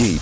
Jej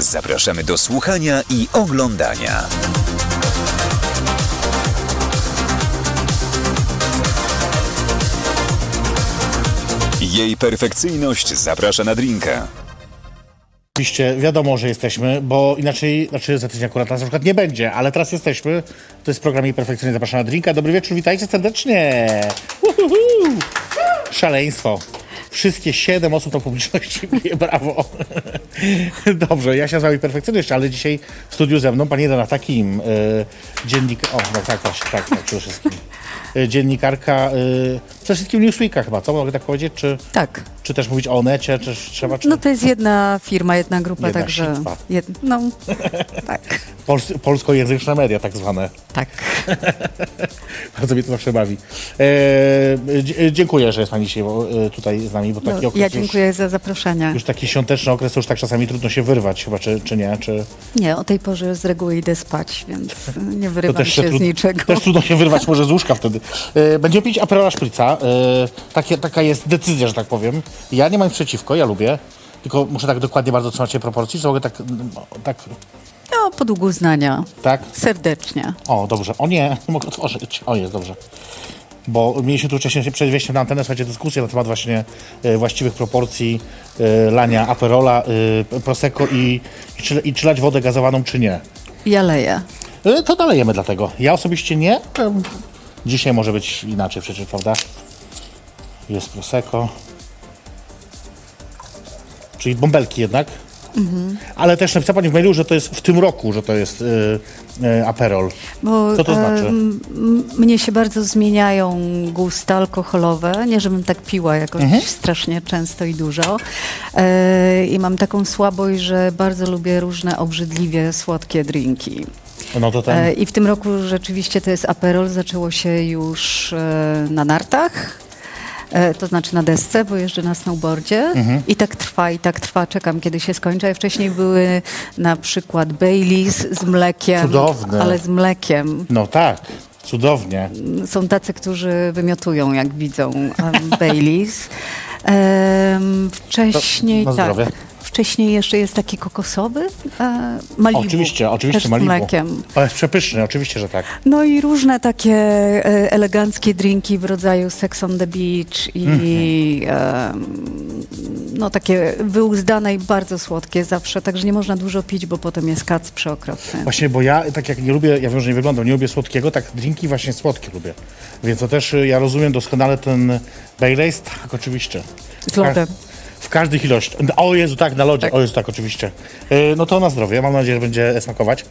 zapraszamy do słuchania i oglądania. Jej perfekcyjność zaprasza na drinka. Oczywiście wiadomo, że jesteśmy, bo inaczej, za tydzień akurat nas na przykład nie będzie, ale teraz jesteśmy. To jest program Jej perfekcyjność zaprasza na drinka. Dobry wieczór, witajcie serdecznie. Uhuhu. Szaleństwo. Wszystkie 7 osób na publiczności bije brawo. Dobrze, ja się nazywam perfekcjonistą, ale dzisiaj w studiu ze mną pani Renata Kim, dziennikarka... O, no tak właśnie, tak, przede wszystkim. Dziennikarka, przede wszystkim Newsweeka chyba, co? Mogę tak powiedzieć? Czy, tak. Czy też mówić o Onecie, czy trzeba... Czy... No to jest jedna firma, jedna grupa, jedna także... No, tak. Polskojęzyczne media tak zwane. Tak. Bardzo mnie to zawsze bawi. Dziękuję, że jest pani dzisiaj tutaj z nami, bo taki okres... Ja dziękuję już, za zaproszenie. Już taki świąteczny okres, już tak czasami trudno się wyrwać chyba, czy nie? Czy... Nie, o tej porze z reguły idę spać, więc nie wyrywam się z niczego. Też trudno się wyrwać może z łóżka wtedy. Będziemy pić Aperola szprica. Taka jest decyzja, że tak powiem. Ja nie mam przeciwko, ja lubię. Tylko muszę tak dokładnie bardzo trzymać się proporcji, że mogę tak... No, pod uznania. Tak? Serdecznie. O, dobrze. O nie, mogę otworzyć. O, jest, dobrze. Bo mieliśmy tu wcześniej przed wejściem na antenę, słuchajcie, dyskusję na temat właśnie właściwych proporcji lania Aperola, Prosecco i czy lać wodę gazowaną, czy nie. Ja leję. To nalejemy dlatego. Ja osobiście nie. Dzisiaj może być inaczej przecież, prawda? Jest Prosecco. Czyli bąbelki jednak. Mhm. Ale też napisała pani w mailu, że to jest w tym roku, że to jest Aperol. Bo, co to znaczy? Mnie się bardzo zmieniają gusta alkoholowe. Nie, żebym tak piła jakoś strasznie często i dużo. I mam taką słabość, że bardzo lubię różne obrzydliwie słodkie drinki. No to ten... I w tym roku rzeczywiście to jest Aperol. Zaczęło się już na nartach. To znaczy na desce, bo jeżdżę na snowboardzie i tak trwa, czekam kiedy się skończy. A wcześniej były na przykład Baileys z mlekiem, cudowne. Ale z mlekiem. No tak, cudownie. Są tacy, którzy wymiotują jak widzą Baileys. Wcześniej to, tak. Wcześniej jeszcze jest taki kokosowy Malibu. Oczywiście Malibu. Z mlekiem. Ale jest przepyszny, oczywiście, że tak. No i różne takie eleganckie drinki w rodzaju Sex on the Beach i no takie wyuzdane i bardzo słodkie zawsze. Także nie można dużo pić, bo potem jest kac przeokropny. Właśnie, bo ja tak jak nie lubię, ja wiem, że nie wyglądam, nie lubię słodkiego, tak drinki właśnie słodkie lubię. Więc to też ja rozumiem doskonale ten Baileys, tak oczywiście. Z lodem. W każdych ilościach. O Jezu, tak, na lodzie. Tak. O Jezu, tak, oczywiście. No to na zdrowie. Mam nadzieję, że będzie smakować.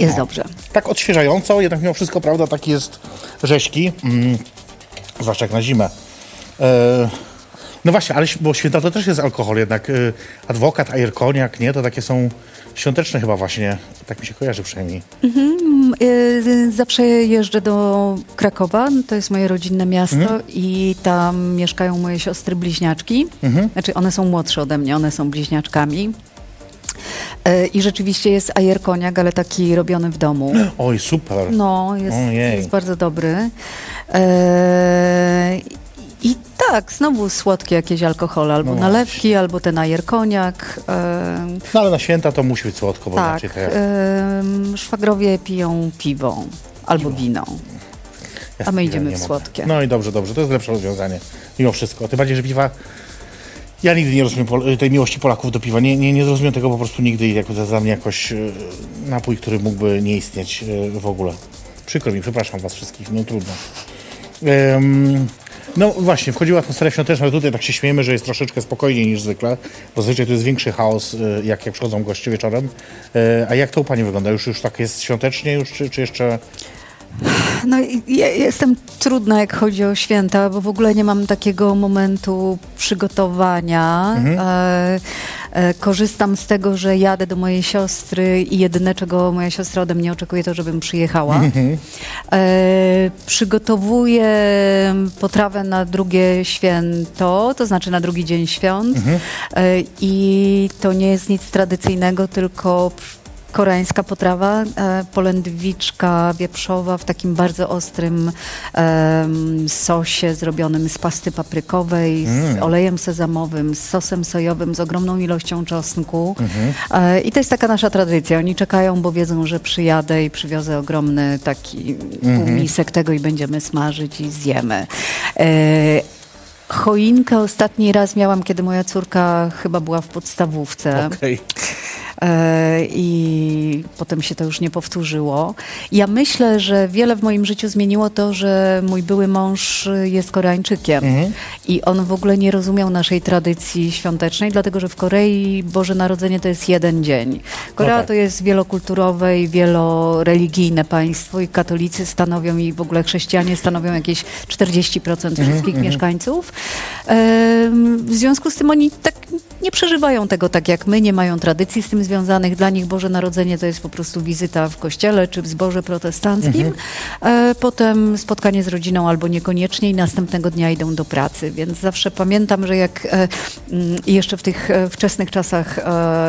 Jest dobrze. Tak odświeżająco, jednak mimo wszystko, prawda, taki jest rześki. Zwłaszcza jak na zimę. No właśnie, ale bo święta to też jest alkohol jednak. Adwokat, ajer, koniak, nie? To takie są świąteczne chyba właśnie. Tak mi się kojarzy przynajmniej. Zawsze jeżdżę do Krakowa. To jest moje rodzinne miasto i tam mieszkają moje siostry bliźniaczki. Znaczy one są młodsze ode mnie, one są bliźniaczkami. I rzeczywiście jest ajer koniak, ale taki robiony w domu. Oj, super. No, jest bardzo dobry. I tak, znowu słodkie jakieś alkohole, albo no nalewki, albo ten ajer koniak. No ale na święta to musi być słodko, bo tak, inaczej tak. Szwagrowie piją piwo albo wino, a my idziemy w słodkie. No i dobrze, to jest lepsze rozwiązanie, mimo wszystko. Tym bardziej, że piwa... Ja nigdy nie rozumiem tej miłości Polaków do piwa. Nie zrozumiem tego po prostu nigdy i za mnie jakoś napój, który mógłby nie istnieć w ogóle. Przykro mi, przepraszam was wszystkich, no trudno. No właśnie, wchodziła atmosfera świąteczna, ale tutaj tak się śmiejemy, że jest troszeczkę spokojniej niż zwykle, bo zazwyczaj to jest większy chaos, jak przychodzą goście wieczorem. A jak to u pani wygląda? Już tak jest świątecznie, czy jeszcze... No ja jestem trudna, jak chodzi o święta, bo w ogóle nie mam takiego momentu przygotowania. Korzystam z tego, że jadę do mojej siostry i jedyne, czego moja siostra ode mnie oczekuje, to żebym przyjechała. Przygotowuję potrawę na drugie święto, to znaczy na drugi dzień świąt. I to nie jest nic tradycyjnego, tylko koreańska potrawa, polędwiczka wieprzowa w takim bardzo ostrym sosie zrobionym z pasty paprykowej, z olejem sezamowym, z sosem sojowym, z ogromną ilością czosnku. I to jest taka nasza tradycja. Oni czekają, bo wiedzą, że przyjadę i przywiozę ogromny taki półmisek tego i będziemy smażyć i zjemy. Choinkę ostatni raz miałam, kiedy moja córka chyba była w podstawówce. I potem się to już nie powtórzyło. Ja myślę, że wiele w moim życiu zmieniło to, że mój były mąż jest Koreańczykiem i on w ogóle nie rozumiał naszej tradycji świątecznej, dlatego że w Korei Boże Narodzenie to jest jeden dzień. Korea to jest wielokulturowe i wieloreligijne państwo i katolicy stanowią i w ogóle chrześcijanie stanowią jakieś 40% wszystkich mieszkańców. W związku z tym oni tak nie przeżywają tego tak jak my, nie mają tradycji z tym związanych. Dla nich Boże Narodzenie to jest po prostu wizyta w kościele czy w zborze protestanckim. Potem spotkanie z rodziną albo niekoniecznie i następnego dnia idą do pracy. Więc zawsze pamiętam, że jak jeszcze w tych wczesnych czasach,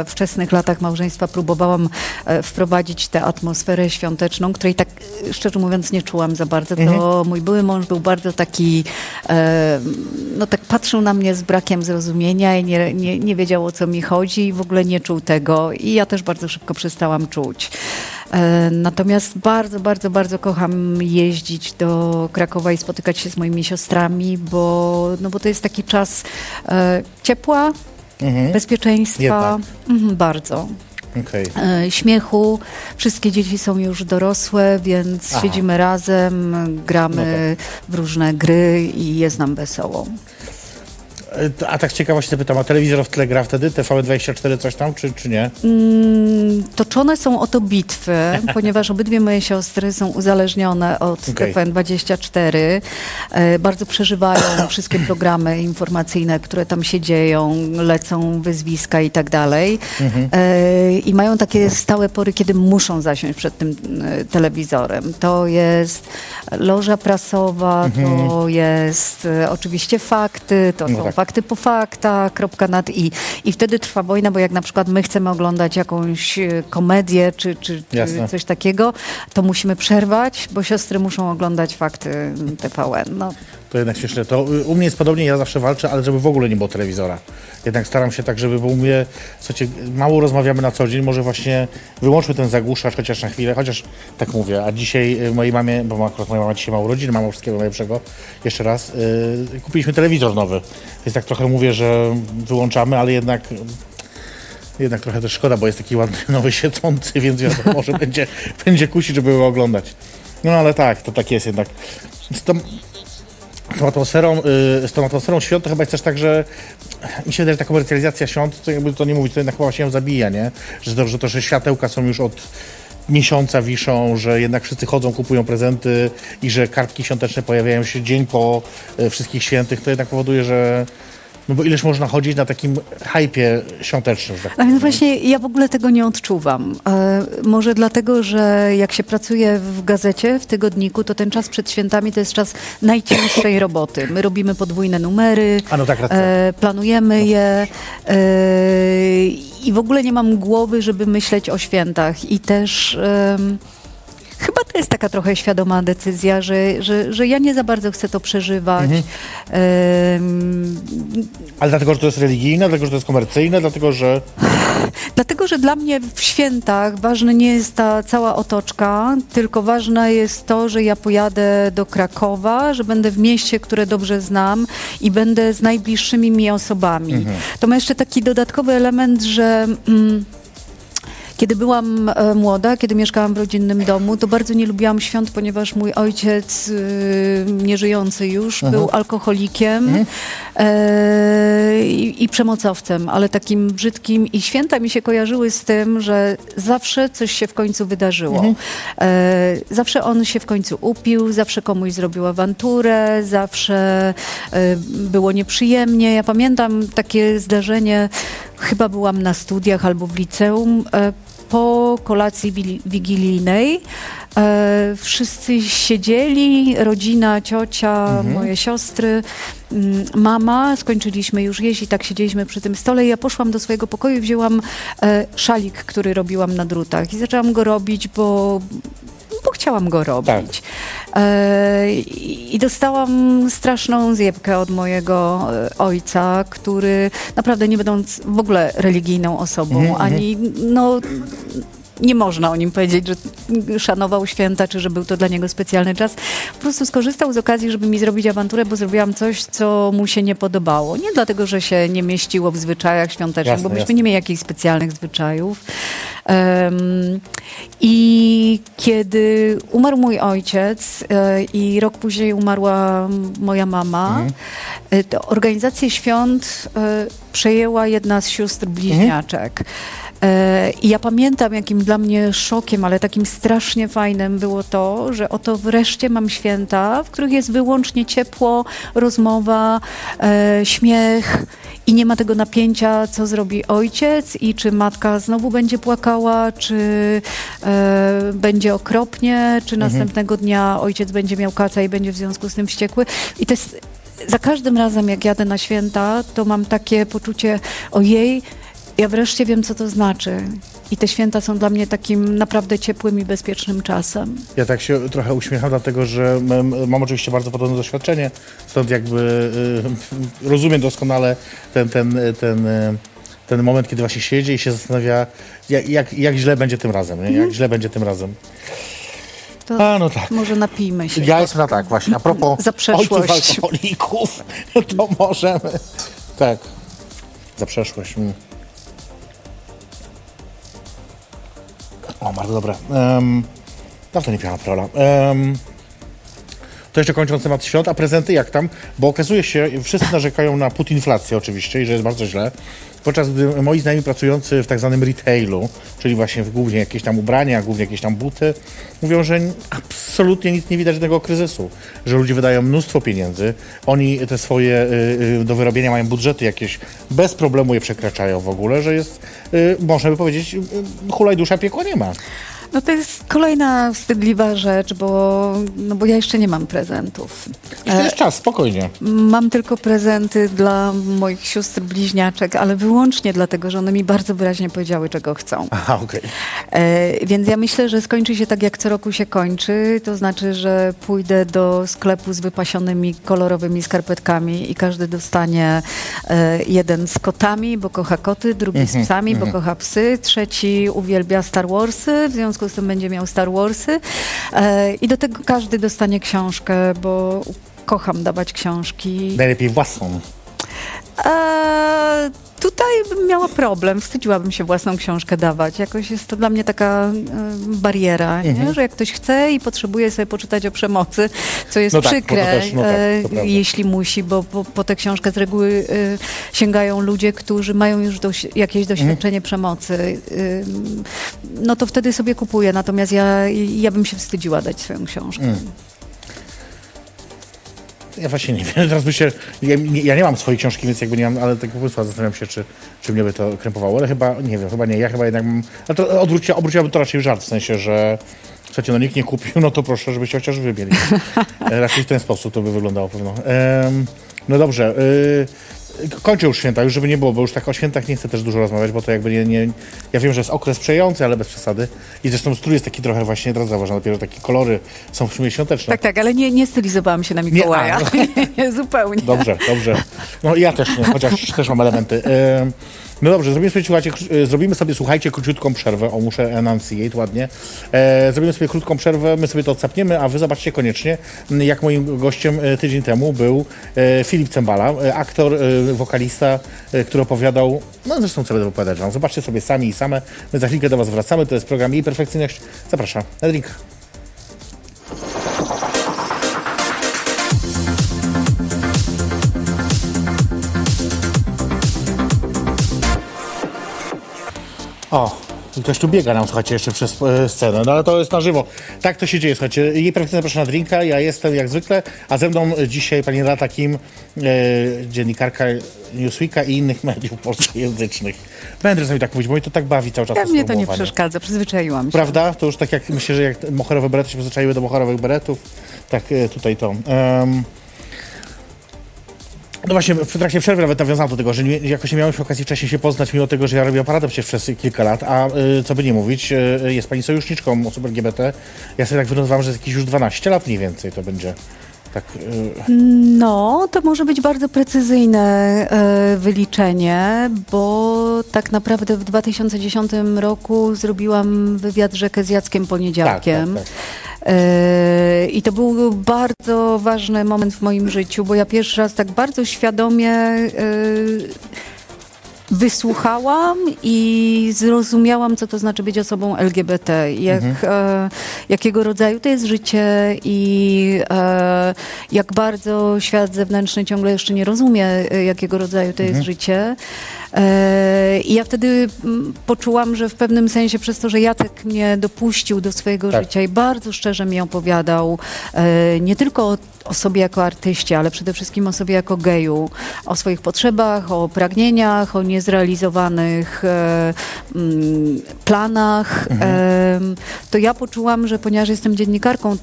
wczesnych latach małżeństwa próbowałam wprowadzić tę atmosferę świąteczną, której tak szczerze mówiąc nie czułam za bardzo. To mój były mąż był bardzo taki, no tak patrzył na mnie z brakiem zrozumienia i nie wiedział, o co mi chodzi i w ogóle nie czuł tego. I ja też bardzo szybko przestałam czuć. Natomiast bardzo, bardzo, bardzo kocham jeździć do Krakowa i spotykać się z moimi siostrami, bo to jest taki czas ciepła, bezpieczeństwa, bardzo. Śmiechu. Wszystkie dzieci są już dorosłe, więc siedzimy razem, gramy w różne gry i jest nam wesoło. A tak z ciekawości zapytam, a telewizor w tle gra wtedy, TVN24 coś tam, czy nie? Toczone są o to bitwy, ponieważ obydwie moje siostry są uzależnione od TVN24. Bardzo przeżywają wszystkie programy informacyjne, które tam się dzieją, lecą wyzwiska i tak dalej. I mają takie stałe pory, kiedy muszą zasiąść przed tym telewizorem. To jest loża prasowa, to jest oczywiście fakty, to są fakty po faktach, kropka nad i. I wtedy trwa wojna, bo jak na przykład my chcemy oglądać jakąś komedię czy coś takiego, to musimy przerwać, bo siostry muszą oglądać fakty TVN. No. To jednak śmieszne. To u mnie jest podobnie, ja zawsze walczę, ale żeby w ogóle nie było telewizora. Jednak staram się tak, żeby, bo u mnie, słuchajcie, mało rozmawiamy na co dzień, może właśnie wyłączmy ten zagłuszacz chociaż na chwilę, chociaż tak mówię, a dzisiaj mojej mamie, bo akurat moja mama dzisiaj ma urodziny, mama wszystkiego najlepszego, jeszcze raz, kupiliśmy telewizor nowy. Więc tak trochę mówię, że wyłączamy, ale jednak trochę też szkoda, bo jest taki ładny, nowy, świecący, więc wiadomo, może będzie kusić, żeby go oglądać. No ale tak, to tak jest jednak. Z tą atmosferą świąt to chyba jest też tak, że mi się wydaje, że ta komercjalizacja świąt, to jakby to nie mówić, to jednak chyba się zabija, nie? Że światełka są już od miesiąca wiszą, że jednak wszyscy chodzą, kupują prezenty i że kartki świąteczne pojawiają się dzień po wszystkich świętych, to jednak powoduje, że no bo ileż można chodzić na takim hypie świątecznym. Tak. A więc właśnie ja w ogóle tego nie odczuwam. Może dlatego, że jak się pracuje w gazecie, w tygodniku, to ten czas przed świętami to jest czas najcięższej roboty. My robimy podwójne numery, planujemy je i w ogóle nie mam głowy, żeby myśleć o świętach. I też chyba to jest taka trochę świadoma decyzja, że ja nie za bardzo chcę to przeżywać. Ale dlatego, że to jest religijne, dlatego, że to jest komercyjne, dlatego, że... Dlatego, że dla mnie w świętach ważna nie jest ta cała otoczka, tylko ważne jest to, że ja pojadę do Krakowa, że będę w mieście, które dobrze znam i będę z najbliższymi mi osobami. To ma jeszcze taki dodatkowy element, że... Kiedy byłam młoda, kiedy mieszkałam w rodzinnym domu, to bardzo nie lubiłam świąt, ponieważ mój ojciec, nieżyjący już, był alkoholikiem i przemocowcem, ale takim brzydkim. I święta mi się kojarzyły z tym, że zawsze coś się w końcu wydarzyło. Zawsze on się w końcu upił, zawsze komuś zrobił awanturę, zawsze było nieprzyjemnie. Ja pamiętam takie zdarzenie, chyba byłam na studiach albo w liceum, po kolacji wigilijnej. Wszyscy siedzieli, rodzina, ciocia, moje siostry, mama, skończyliśmy już jeść i tak siedzieliśmy przy tym stole. Ja poszłam do swojego pokoju i wzięłam szalik, który robiłam na drutach i zaczęłam go robić, bo chciałam go robić. Tak. I dostałam straszną zjebkę od mojego ojca, który naprawdę, nie będąc w ogóle religijną osobą, ani nie można o nim powiedzieć, że szanował święta, czy że był to dla niego specjalny czas. Po prostu skorzystał z okazji, żeby mi zrobić awanturę, bo zrobiłam coś, co mu się nie podobało. Nie dlatego, że się nie mieściło w zwyczajach świątecznych, jasne, bo byśmy nie mieli jakichś specjalnych zwyczajów. I kiedy umarł mój ojciec i rok później umarła moja mama, to organizację świąt przejęła jedna z sióstr bliźniaczek. I ja pamiętam, jakim dla mnie szokiem, ale takim strasznie fajnym było to, że oto wreszcie mam święta, w których jest wyłącznie ciepło, rozmowa, śmiech i nie ma tego napięcia, co zrobi ojciec i czy matka znowu będzie płakała, czy będzie okropnie, czy następnego dnia ojciec będzie miał kaca i będzie w związku z tym wściekły. I to jest, za każdym razem, jak jadę na święta, to mam takie poczucie, ojej, ja wreszcie wiem, co to znaczy. I te święta są dla mnie takim naprawdę ciepłym i bezpiecznym czasem. Ja tak się trochę uśmiecham, dlatego że mam oczywiście bardzo podobne doświadczenie, stąd jakby rozumiem doskonale ten moment, kiedy właśnie się jedzie i się zastanawia, jak źle będzie tym razem, nie? Jak źle będzie tym razem. To może napijmy się. Ja jestem na tak właśnie, a propos ojców alkoholików, to możemy. Tak, za przeszłość. O, bardzo dobre. Dawno nie piłam Aperola. To jeszcze kończąc temat świąt, a prezenty jak tam? Bo okazuje się, wszyscy narzekają na putinflację oczywiście i że jest bardzo źle. Podczas gdy moi znajomi pracujący w tak zwanym retailu, czyli właśnie w głównie jakieś tam ubrania, głównie jakieś tam buty, mówią, że absolutnie nic nie widać tego kryzysu, że ludzie wydają mnóstwo pieniędzy, oni te swoje do wyrobienia mają budżety jakieś, bez problemu je przekraczają w ogóle, że jest, można by powiedzieć, hulaj dusza, piekła nie ma. No to jest kolejna wstydliwa rzecz, bo ja jeszcze nie mam prezentów. Jeszcze jest czas, spokojnie. Mam tylko prezenty dla moich sióstr bliźniaczek, ale wyłącznie dlatego, że one mi bardzo wyraźnie powiedziały, czego chcą. Aha, okej. Więc ja myślę, że skończy się tak, jak co roku się kończy. To znaczy, że pójdę do sklepu z wypasionymi kolorowymi skarpetkami i każdy dostanie jeden z kotami, bo kocha koty, drugi z psami, bo kocha psy, trzeci uwielbia Star Warsy, w związku z tym będzie miał Star Warsy i do tego każdy dostanie książkę, bo kocham dawać książki. Najlepiej własną. Tutaj bym miała problem, wstydziłabym się własną książkę dawać. Jakoś jest to dla mnie taka bariera, nie? Że jak ktoś chce i potrzebuje sobie poczytać o przemocy, co jest przykre, jeśli musi, bo po tę książkę z reguły sięgają ludzie, którzy mają już jakieś doświadczenie przemocy. No to wtedy sobie kupuję, natomiast ja bym się wstydziła dać swoją książkę. Ja właśnie nie wiem, teraz myślę, ja nie mam swojej książki, więc jakby nie mam, ale tak po prostu zastanawiam się, czy mnie by to krępowało, ale chyba, nie wiem, chyba nie, ja chyba jednak mam, ale to obróciłabym to raczej w żart, w sensie, że słuchajcie, nikt nie kupił, to proszę, żebyście chociaż wy mieli. Raczej w ten sposób to by wyglądało pewno. No dobrze, kończę już święta, już żeby nie było, bo już tak o świętach nie chcę też dużo rozmawiać, bo to jakby ja wiem, że jest okres przejący, ale bez przesady. I zresztą strój jest taki trochę właśnie, teraz zauważam dopiero, że takie kolory są w sumie świąteczne. Tak, ale nie stylizowałam się na Mikołaja. Nie, zupełnie. Dobrze. No ja też nie, chociaż też mam elementy. No dobrze, zrobimy sobie, słuchajcie, króciutką przerwę. O, muszę enunciate ładnie. Zrobimy sobie krótką przerwę, my sobie to odsapniemy, a wy zobaczcie koniecznie, jak moim gościem tydzień temu był Filip Cembala, aktor, wokalista, który opowiadał, no zresztą co będę opowiadać wam. Zobaczcie sobie sami i same. My za chwilkę do was wracamy. To jest program Jej Perfekcyjność. Zapraszam na drinka. O, ktoś tu biega nam, słuchajcie, jeszcze przez scenę, no ale to jest na żywo. Tak to się dzieje, słuchajcie. Jej Perfekcyjność zaprasza na drinka, ja jestem jak zwykle, a ze mną dzisiaj pani Renata Kim, dziennikarka Newsweeka i innych mediów polskojęzycznych. Będę sobie tak mówić, bo mi to tak bawi cały czas. Ja mnie to nie przeszkadza, przyzwyczaiłam się. Prawda? To już tak jak, myślę, że jak moherowe berety się przyzwyczaiły do moherowych beretów, tak tutaj to... No właśnie, w trakcie przerwy nawet nawiązałem do tego, że jakoś nie miałem okazji wcześniej się poznać, mimo tego, że ja robię aparatem przecież przez kilka lat, a co by nie mówić, jest pani sojuszniczką osób LGBT. Ja sobie tak wynotowałem, że jest jakieś już 12 lat mniej więcej to będzie. Tak, No, to może być bardzo precyzyjne wyliczenie, bo tak naprawdę w 2010 roku zrobiłam wywiad rzekę z Jackiem Poniedziałkiem. Tak. I to był bardzo ważny moment w moim życiu, bo ja pierwszy raz tak bardzo świadomie wysłuchałam i zrozumiałam, co to znaczy być osobą LGBT, jakiego rodzaju to jest życie i jak bardzo świat zewnętrzny ciągle jeszcze nie rozumie, jakiego rodzaju to jest życie. I ja wtedy poczułam, że w pewnym sensie przez to, że Jacek mnie dopuścił do swojego życia i bardzo szczerze mi opowiadał nie tylko o sobie jako artyście, ale przede wszystkim o sobie jako geju, o swoich potrzebach, o pragnieniach, o niezrealizowanych planach, to ja poczułam, że ponieważ jestem dziennikarką,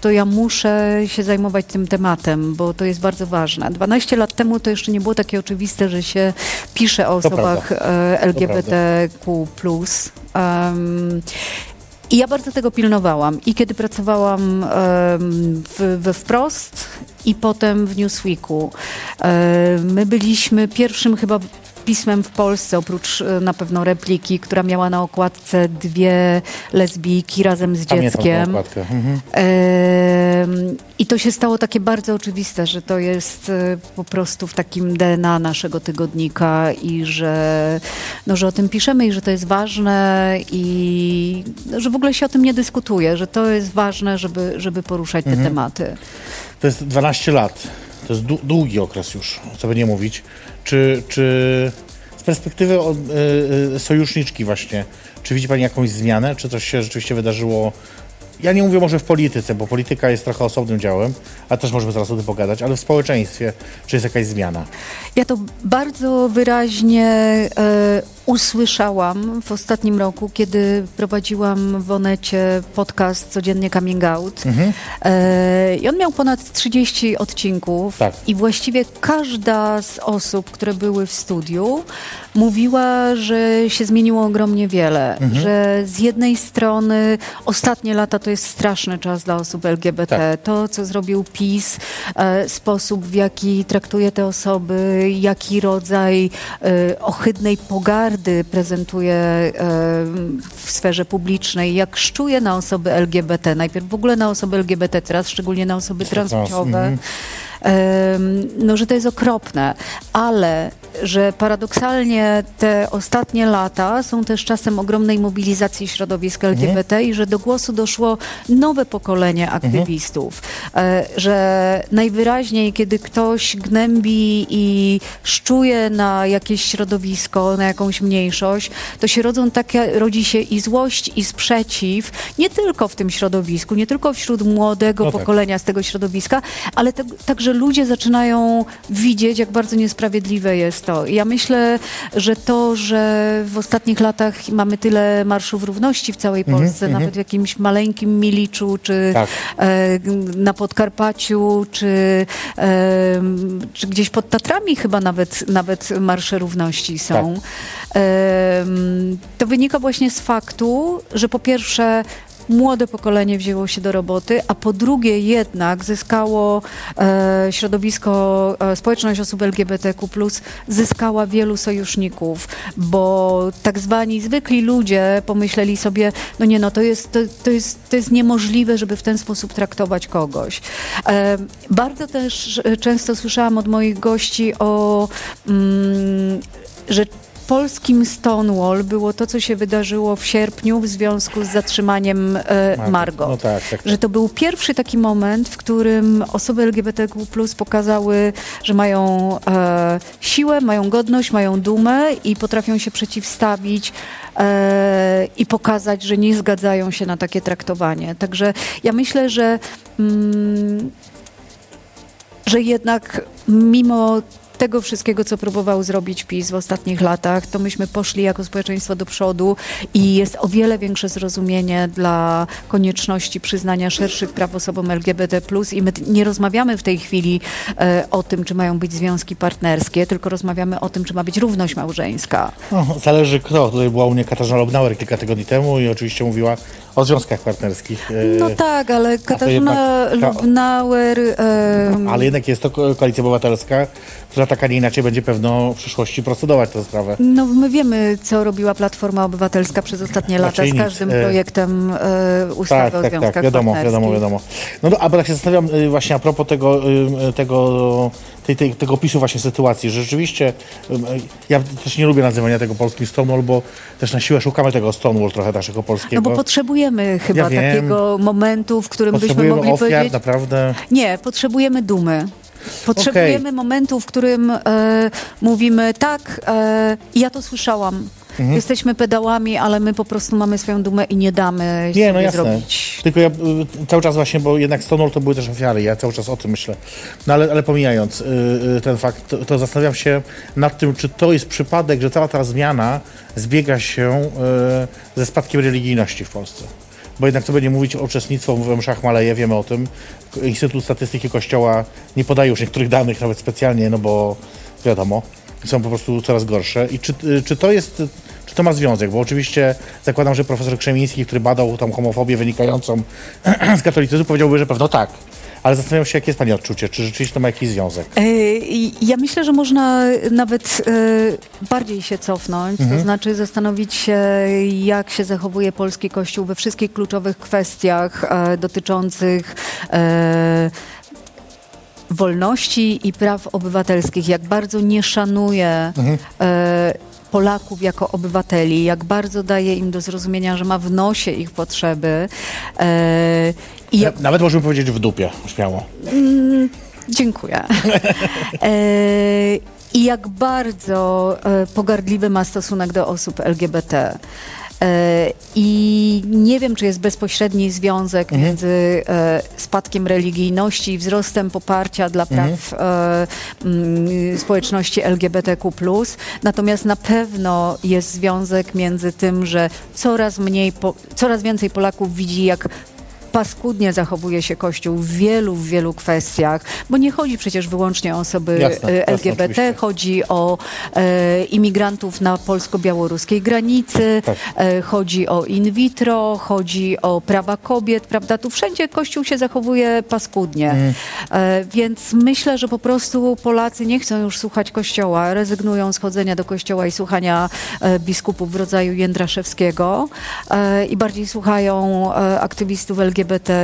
to ja muszę się zajmować tym tematem, bo to jest bardzo ważne. 12 lat temu to jeszcze nie było takie oczywiste, że się pisze o osobach LGBTQ+. I ja bardzo tego pilnowałam. I kiedy pracowałam we Wprost i potem w Newsweeku, my byliśmy pierwszym chyba pismem w Polsce, oprócz na pewno Repliki, która miała na okładce dwie lesbijki razem z dzieckiem. I to się stało takie bardzo oczywiste, że to jest po prostu w takim DNA naszego tygodnika i że, no, że o tym piszemy i że to jest ważne i że w ogóle się o tym nie dyskutuje, że to jest ważne, żeby poruszać te tematy. To jest 12 lat. To jest długi okres już, co by nie mówić. Czy z perspektywy sojuszniczki właśnie, czy widzi pani jakąś zmianę? Czy coś się rzeczywiście wydarzyło? Ja nie mówię może w polityce, bo polityka jest trochę osobnym działem, a też możemy zaraz o tym pogadać, ale w społeczeństwie, czy jest jakaś zmiana? Ja to bardzo wyraźnie usłyszałam w ostatnim roku, kiedy prowadziłam w Onecie podcast Codziennie Coming Out. I on miał ponad 30 odcinków i właściwie każda z osób, które były w studiu, mówiła, że się zmieniło ogromnie wiele, że z jednej strony ostatnie lata to jest straszny czas dla osób LGBT. To, co zrobił PiS, sposób, w jaki traktuje te osoby, jaki rodzaj ohydnej pogardy prezentuje w sferze publicznej, jak szczuje na osoby LGBT, najpierw w ogóle na osoby LGBT, teraz szczególnie na osoby transpłciowe. No, że to jest okropne, ale że paradoksalnie te ostatnie lata są też czasem ogromnej mobilizacji środowisk LGBT i że do głosu doszło nowe pokolenie aktywistów, że najwyraźniej, kiedy ktoś gnębi i szczuje na jakieś środowisko, na jakąś mniejszość, to się rodzi się i złość, i sprzeciw, nie tylko w tym środowisku, nie tylko wśród młodego pokolenia z tego środowiska, ale także że ludzie zaczynają widzieć, jak bardzo niesprawiedliwe jest to. Ja myślę, że to, że w ostatnich latach mamy tyle marszów równości w całej Polsce, nawet w jakimś maleńkim Miliczu, czy na Podkarpaciu, czy gdzieś pod Tatrami chyba nawet marsze równości są. To wynika właśnie z faktu, że po pierwsze młode pokolenie wzięło się do roboty, a po drugie jednak zyskało środowisko, społeczność osób LGBTQ+, zyskała wielu sojuszników, bo tak zwani zwykli ludzie pomyśleli sobie, no nie no, to jest niemożliwe, żeby w ten sposób traktować kogoś. Bardzo też często słyszałam od moich gości o, że polskim Stonewall było to, co się wydarzyło w sierpniu w związku z zatrzymaniem Margot. No tak. Że to był pierwszy taki moment, w którym osoby LGBTQ+ pokazały, że mają siłę, mają godność, mają dumę i potrafią się przeciwstawić i pokazać, że nie zgadzają się na takie traktowanie. Także ja myślę, że jednak mimo tego wszystkiego, co próbował zrobić PiS w ostatnich latach, to myśmy poszli jako społeczeństwo do przodu i jest o wiele większe zrozumienie dla konieczności przyznania szerszych praw osobom LGBT+. I my nie rozmawiamy w tej chwili o tym, czy mają być związki partnerskie, tylko rozmawiamy o tym, czy ma być równość małżeńska. No, zależy kto. Tutaj była u mnie Katarzyna Lubnauer kilka tygodni temu i oczywiście mówiła o związkach partnerskich. No tak, ale Katarzyna Lubnauer... Ale jednak jest to Koalicja Obywatelska, która tak, a nie inaczej będzie pewno w przyszłości procedować tę sprawę. No my wiemy, co robiła Platforma Obywatelska przez ostatnie lata z każdym projektem ustawy o związkach partnerskich. Wiadomo. No a ja się zastanawiam właśnie a propos tego opisu właśnie sytuacji, że rzeczywiście ja też nie lubię nazywania tego polskim Stonewall, bo też na siłę szukamy tego Stonewall trochę naszego polskiego. No bo potrzebujemy chyba takiego momentu, w którym byśmy mogli ofiar, powiedzieć... Naprawdę. Nie, potrzebujemy dumy. Potrzebujemy momentu, w którym mówimy tak, ja to słyszałam. Mhm. Jesteśmy pedałami, ale my po prostu mamy swoją dumę i nie damy się zrobić. Tylko ja cały czas właśnie, bo jednak Stonewall to były też ofiary, ja cały czas o tym myślę. No ale pomijając ten fakt, to zastanawiam się nad tym, czy to jest przypadek, że cała ta zmiana zbiega się ze spadkiem religijności w Polsce. Bo jednak co będzie mówić o uczestnictwie w mszach Maleje, wiemy o tym. Instytut Statystyki Kościoła nie podaje już niektórych danych nawet specjalnie, no bo wiadomo, są po prostu coraz gorsze. I czy to ma związek? Bo oczywiście zakładam, że profesor Krzemiński, który badał tą homofobię wynikającą z katolicyzmu, powiedziałby, że pewno tak. Ale zastanawiam się, jakie jest Pani odczucie? Czy rzeczywiście to ma jakiś związek? Ja myślę, że można nawet bardziej się cofnąć, to znaczy zastanowić się, jak się zachowuje polski Kościół we wszystkich kluczowych kwestiach dotyczących wolności i praw obywatelskich. Jak bardzo nie szanuje Polaków jako obywateli, jak bardzo daje im do zrozumienia, że ma w nosie ich potrzeby. Nawet możemy powiedzieć w dupie, śmiało. Dziękuję. I jak bardzo pogardliwy ma stosunek do osób LGBT. I nie wiem, czy jest bezpośredni związek między spadkiem religijności i wzrostem poparcia dla praw społeczności LGBTQ+. Natomiast na pewno jest związek między tym, że coraz więcej Polaków widzi, jak paskudnie zachowuje się Kościół w wielu kwestiach, bo nie chodzi przecież wyłącznie o osoby LGBT, chodzi o imigrantów na polsko-białoruskiej granicy, chodzi o in vitro, chodzi o prawa kobiet, prawda? Tu wszędzie Kościół się zachowuje paskudnie. Więc myślę, że po prostu Polacy nie chcą już słuchać Kościoła, rezygnują z chodzenia do Kościoła i słuchania biskupów w rodzaju Jędraszewskiego i bardziej słuchają aktywistów LGBT,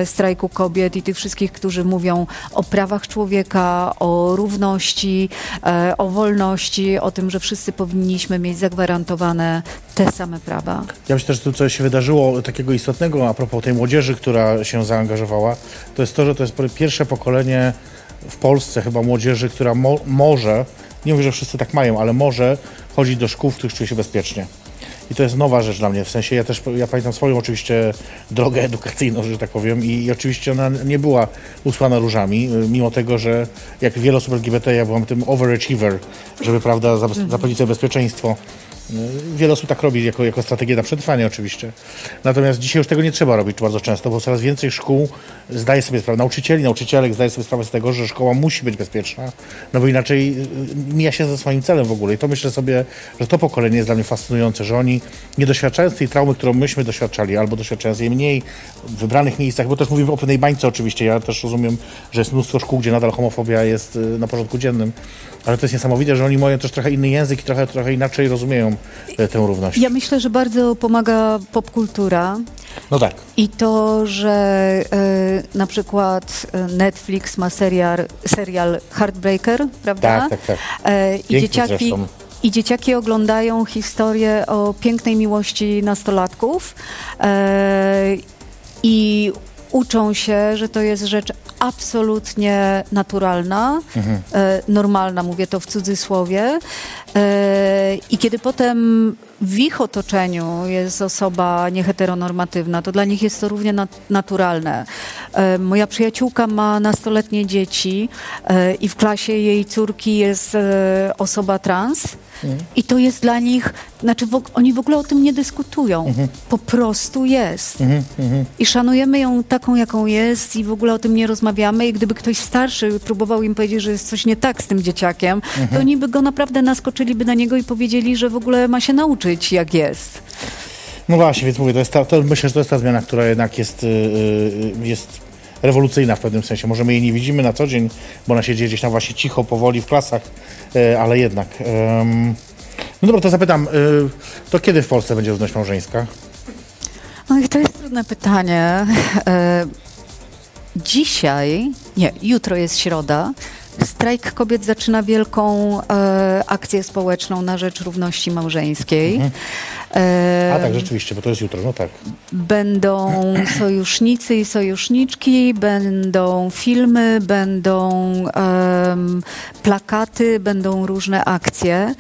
strajku kobiet i tych wszystkich, którzy mówią o prawach człowieka, o równości, o wolności, o tym, że wszyscy powinniśmy mieć zagwarantowane te same prawa. Ja myślę, że to, co się wydarzyło takiego istotnego a propos tej młodzieży, która się zaangażowała, to jest to, że to jest pierwsze pokolenie w Polsce chyba młodzieży, która może, nie mówię, że wszyscy tak mają, ale może chodzić do szkół, w których czuje się bezpiecznie. I to jest nowa rzecz dla mnie, w sensie ja pamiętam swoją oczywiście drogę edukacyjną, że tak powiem i oczywiście ona nie była usłana różami, mimo tego, że jak wiele osób LGBT, ja byłam tym overachiever, żeby, prawda, zapewnić sobie bezpieczeństwo Wiele osób tak robi jako strategię na przetrwanie oczywiście. Natomiast dzisiaj już tego nie trzeba robić bardzo często, bo coraz więcej szkół zdaje sobie sprawę, nauczycielek zdaje sobie sprawę z tego, że szkoła musi być bezpieczna, no bo inaczej mija się ze swoim celem w ogóle. I to myślę sobie, że to pokolenie jest dla mnie fascynujące, że oni nie doświadczają tej traumy, którą myśmy doświadczali, albo doświadczają jej mniej w wybranych miejscach, bo też mówimy o pewnej bańce oczywiście. Ja też rozumiem, że jest mnóstwo szkół, gdzie nadal homofobia jest na porządku dziennym, ale to jest niesamowite, że oni mają też trochę inny język i trochę inaczej rozumieją tę równość. Ja myślę, że bardzo pomaga popkultura. No tak. I to, że na przykład Netflix ma serial Heartbreaker, prawda? Tak. I dzieciaki oglądają historię o pięknej miłości nastolatków i uczą się, że to jest rzecz absolutnie naturalna, normalna, mówię to w cudzysłowie. I kiedy potem w ich otoczeniu jest osoba nieheteronormatywna, to dla nich jest to równie naturalne. Moja przyjaciółka ma nastoletnie dzieci i w klasie jej córki jest osoba trans. I to jest dla nich, znaczy oni w ogóle o tym nie dyskutują, po prostu jest. I szanujemy ją taką, jaką jest i w ogóle o tym nie rozmawiamy i gdyby ktoś starszy próbował im powiedzieć, że jest coś nie tak z tym dzieciakiem, to oni by go naprawdę naskoczyliby na niego i powiedzieli, że w ogóle ma się nauczyć, jak jest. No właśnie, więc mówię, myślę, że to jest ta zmiana, która jednak jest rewolucyjna w pewnym sensie. Może my jej nie widzimy na co dzień, bo ona się dzieje gdzieś tam właśnie cicho, powoli w klasach, ale jednak. No dobra, to zapytam, to kiedy w Polsce będzie równość małżeńska? No i to jest trudne pytanie. Dzisiaj, jutro jest środa. Strajk kobiet zaczyna wielką akcję społeczną na rzecz równości małżeńskiej. Tak, rzeczywiście, bo to jest jutro, no tak. Będą sojusznicy i sojuszniczki, będą filmy, będą plakaty, będą różne akcje.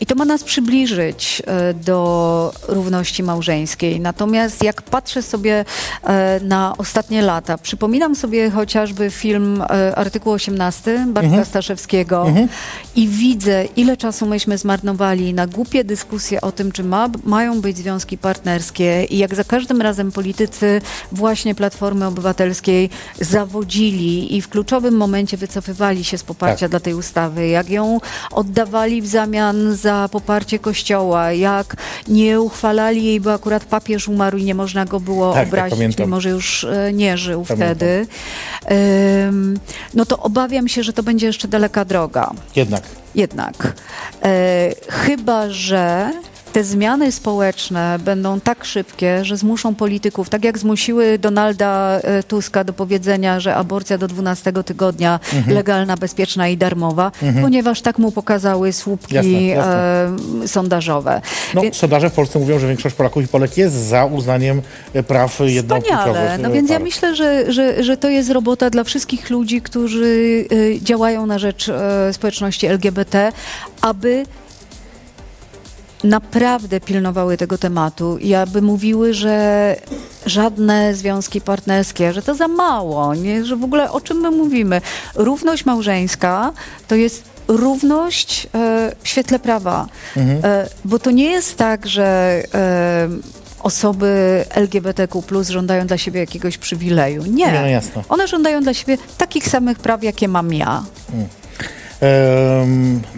I to ma nas przybliżyć do równości małżeńskiej. Natomiast jak patrzę sobie na ostatnie lata, przypominam sobie chociażby film artykuł 18 Bartka Staszewskiego i widzę, ile czasu myśmy zmarnowali na głupie dyskusje o tym, czy mają być związki partnerskie i jak za każdym razem politycy właśnie Platformy Obywatelskiej zawodzili i w kluczowym momencie wycofywali się z poparcia dla tej ustawy, jak ją oddawali w zamian za poparcie Kościoła, jak nie uchwalali jej, bo akurat papież umarł i nie można go było obrazić, mimo że już nie żył wtedy. No to obawiam się, że to będzie jeszcze daleka droga. Jednak. Chyba że te zmiany społeczne będą tak szybkie, że zmuszą polityków, tak jak zmusiły Donalda Tuska do powiedzenia, że aborcja do 12 tygodnia legalna, bezpieczna i darmowa, ponieważ tak mu pokazały słupki sondażowe. No, sondaże w Polsce mówią, że większość Polaków i Polek jest za uznaniem praw jednopłciowych. Wspaniale. No więc ja myślę, że to jest robota dla wszystkich ludzi, którzy działają na rzecz społeczności LGBT, aby naprawdę pilnowały tego tematu i aby mówiły, że żadne związki partnerskie, że to za mało, nie? Że w ogóle o czym my mówimy. Równość małżeńska to jest równość w świetle prawa, bo to nie jest tak, że osoby LGBTQ+ żądają dla siebie jakiegoś przywileju. Nie, no jasne. One żądają dla siebie takich samych praw, jakie mam ja.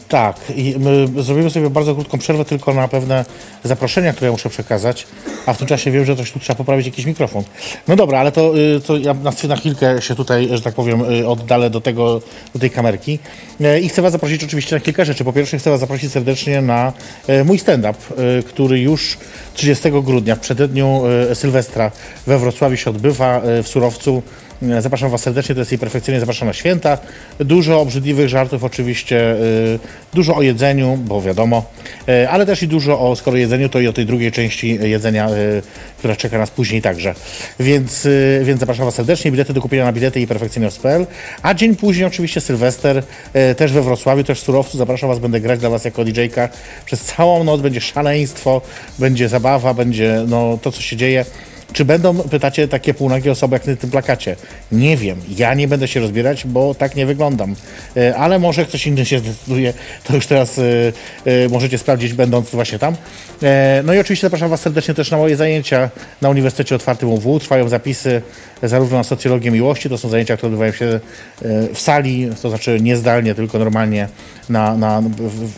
Tak, i zrobimy sobie bardzo krótką przerwę tylko na pewne zaproszenia, które muszę przekazać, a w tym czasie wiem, że coś tu trzeba poprawić, jakiś mikrofon. No dobra, ale to ja na chwilkę się tutaj, że tak powiem, oddalę do tej kamerki i chcę was zaprosić oczywiście na kilka rzeczy. Po pierwsze chcę was zaprosić serdecznie na mój stand-up, który już 30 grudnia, w przededniu Sylwestra we Wrocławiu się odbywa w Surowcu. Zapraszam was serdecznie, to jest jej perfekcyjnie zapraszana święta. Dużo obrzydliwych żartów oczywiście, dużo o jedzeniu, bo wiadomo, ale też i dużo o, skoro jedzeniu, to i o tej drugiej części jedzenia, która czeka nas później także. Więc zapraszam was serdecznie, bilety do kupienia na bilety i perfekcyjnie.pl. A dzień później oczywiście Sylwester, też we Wrocławiu, też w Surowcu. Zapraszam was, będę grać dla was jako DJ-ka przez całą noc. Będzie szaleństwo, będzie zabawa, będzie no, to co się dzieje. Czy będą, pytacie, takie półnagie osoby jak na tym plakacie? Nie wiem, ja nie będę się rozbierać, bo tak nie wyglądam. Ale może ktoś inny się zdecyduje, to już teraz możecie sprawdzić, będąc właśnie tam. No i oczywiście zapraszam Was serdecznie też na moje zajęcia na Uniwersytecie Otwartym UW. Trwają zapisy zarówno na Socjologię Miłości, to są zajęcia, które odbywają się w sali, to znaczy nie zdalnie, tylko normalnie na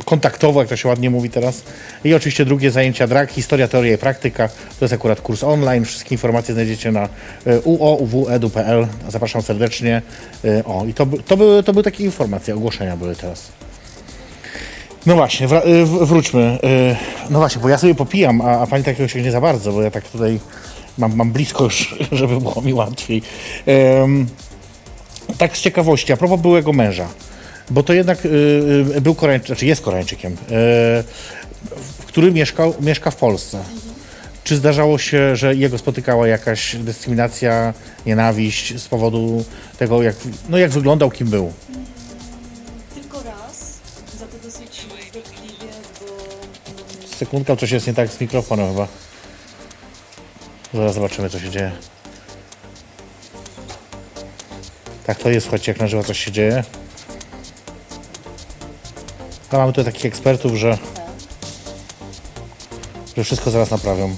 kontaktowo, jak to się ładnie mówi teraz. I oczywiście drugie zajęcia DRAG Historia Teoria i Praktyka, to jest akurat kurs online. Wszystkie informacje znajdziecie na uow.edu.pl. Zapraszam serdecznie. O, i to były takie informacje, ogłoszenia były teraz. No właśnie, wróćmy. No właśnie, bo ja sobie popijam, a pani takiego się nie za bardzo, bo ja tak tutaj mam blisko już, żeby było mi łatwiej. Tak z ciekawości, a propos byłego męża, bo to jednak był Koreańczykiem, znaczy jest Koreańczykiem, który mieszka w Polsce. Czy zdarzało się, że jego spotykała jakaś dyskryminacja, nienawiść z powodu tego, jak wyglądał, kim był? Tylko raz, za to dosyć dotkliwie, bo... Sekundka, coś jest nie tak z mikrofonem chyba. Zaraz zobaczymy, co się dzieje. Tak to jest, słuchajcie, jak na żywo coś się dzieje. A mamy tutaj takich ekspertów, że wszystko zaraz naprawią.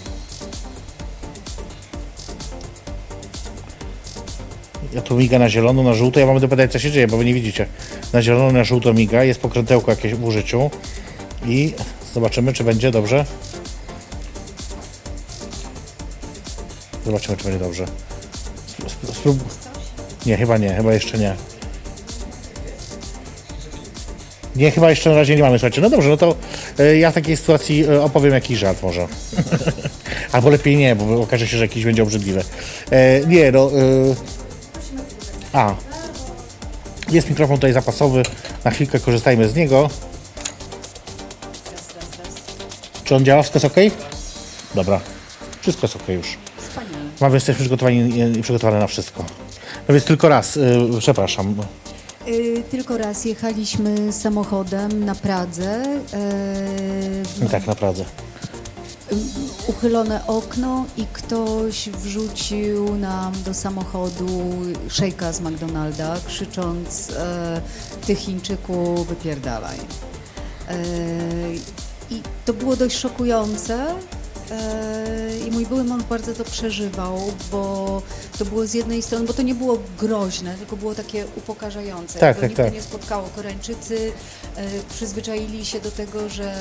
Ja tu miga na zielono, na żółto. Ja wam będę pytać, co się dzieje, bo wy nie widzicie. Na zielono, na żółto miga. Jest pokrętełko jakieś w użyciu. I zobaczymy, czy będzie dobrze. Zobaczymy, czy będzie dobrze. Nie, chyba jeszcze nie. Nie, chyba jeszcze na razie nie mamy, słuchajcie. No dobrze, no to ja w takiej sytuacji opowiem jakiś żart może. Albo lepiej nie, bo okaże się, że jakiś będzie obrzydliwy. Jest mikrofon tutaj zapasowy. Na chwilkę korzystajmy z niego. Czy on działa? Wszystko jest ok? Dobra. Wszystko jest ok już. Mamy, jesteśmy przygotowani na wszystko. No więc tylko raz, przepraszam. Tylko raz jechaliśmy samochodem na Pradze. Tak, na Pradze. Uchylone okno i ktoś wrzucił nam do samochodu szejka z McDonalda, krzycząc "Ty, Chińczyku, wypierdalaj". I to było dość szokujące. I mój były mąż bardzo to przeżywał, bo to było z jednej strony, bo to nie było groźne, tylko było takie upokarzające. Tak, tak, nigdy nie spotkało. Koreańczycy przyzwyczaili się do tego, że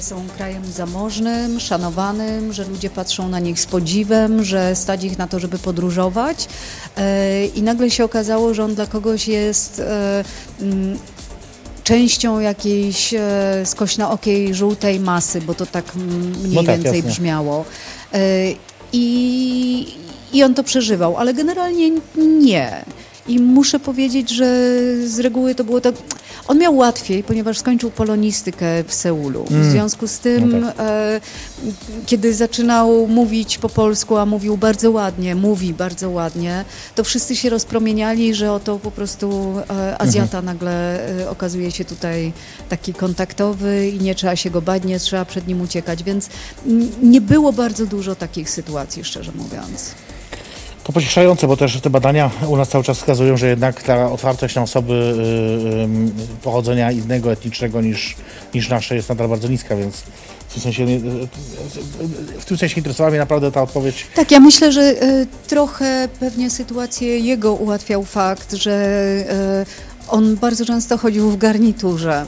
są krajem zamożnym, szanowanym, że ludzie patrzą na nich z podziwem, że stać ich na to, żeby podróżować. I nagle się okazało, że on dla kogoś jest... częścią jakiejś skośnookiej, żółtej masy, bo to tak mniej więcej jasne brzmiało. I on to przeżywał, ale generalnie nie. I muszę powiedzieć, że z reguły to było tak... On miał łatwiej, ponieważ skończył polonistykę w Seulu. W związku z tym, kiedy zaczynał mówić po polsku, a mówi bardzo ładnie, to wszyscy się rozpromieniali, że oto po prostu Azjata nagle okazuje się tutaj taki kontaktowy i nie trzeba się go bać, nie trzeba przed nim uciekać. Więc nie było bardzo dużo takich sytuacji, szczerze mówiąc. To pocieszające, bo też te badania u nas cały czas wskazują, że jednak ta otwartość na osoby pochodzenia innego, etnicznego niż nasze jest nadal bardzo niska, więc w tym sensie interesowała mnie naprawdę ta odpowiedź. Tak, ja myślę, że trochę pewnie sytuację jego ułatwiał fakt, że on bardzo często chodził w garniturze.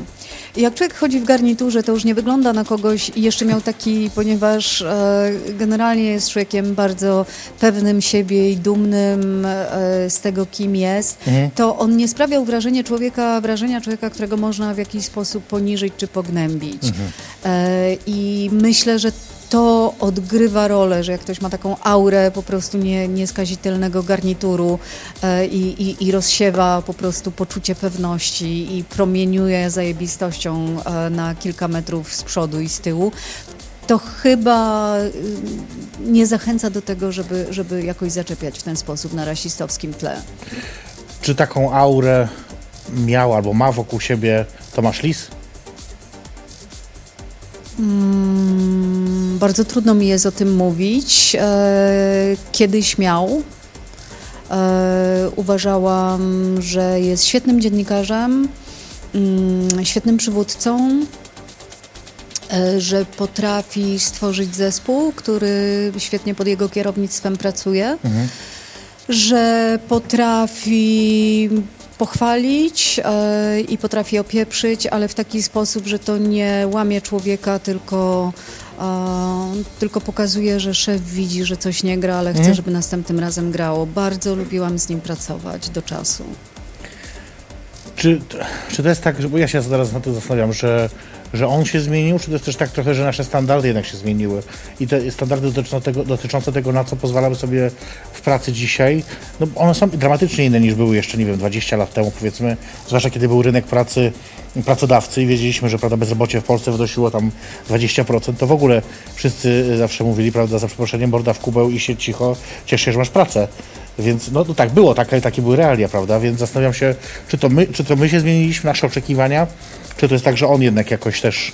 Jak człowiek chodzi w garniturze, to już nie wygląda na kogoś i jeszcze miał taki, ponieważ generalnie jest człowiekiem bardzo pewnym siebie i dumnym z tego, kim jest, to on nie sprawiał wrażenia człowieka, którego można w jakiś sposób poniżyć czy pognębić. I myślę, że to odgrywa rolę, że jak ktoś ma taką aurę po prostu nieskazitelnego garnituru i rozsiewa po prostu poczucie pewności i promieniuje zajebistością na kilka metrów z przodu i z tyłu, to chyba nie zachęca do tego, żeby jakoś zaczepiać w ten sposób na rasistowskim tle. Czy taką aurę miał albo ma wokół siebie Tomasz Lis? Bardzo trudno mi jest o tym mówić. Kiedyś miał. Uważałam, że jest świetnym dziennikarzem, świetnym przywódcą, że potrafi stworzyć zespół, który świetnie pod jego kierownictwem pracuje, że potrafi pochwalić i potrafi opieprzyć, ale w taki sposób, że to nie łamie człowieka, tylko pokazuje, że szef widzi, że coś nie gra, ale chce, żeby następnym razem grało. Bardzo lubiłam z nim pracować do czasu. Czy to jest tak, że, bo ja się zaraz na to zastanawiam, że on się zmienił, czy to jest też tak trochę, że nasze standardy jednak się zmieniły i te standardy dotyczące tego, na co pozwalamy sobie w pracy dzisiaj, no one są dramatycznie inne niż były jeszcze, nie wiem, 20 lat temu powiedzmy, zwłaszcza kiedy był rynek pracy, pracodawcy i wiedzieliśmy, że prawda, bezrobocie w Polsce wynosiło tam 20%, to w ogóle wszyscy zawsze mówili, prawda, za przeproszeniem, morda w kubeł i siedź cicho, ciesz się, że masz pracę. Więc no tak było, takie były realia, prawda? Więc zastanawiam się, czy to my się zmieniliśmy, nasze oczekiwania, czy to jest tak, że on jednak jakoś też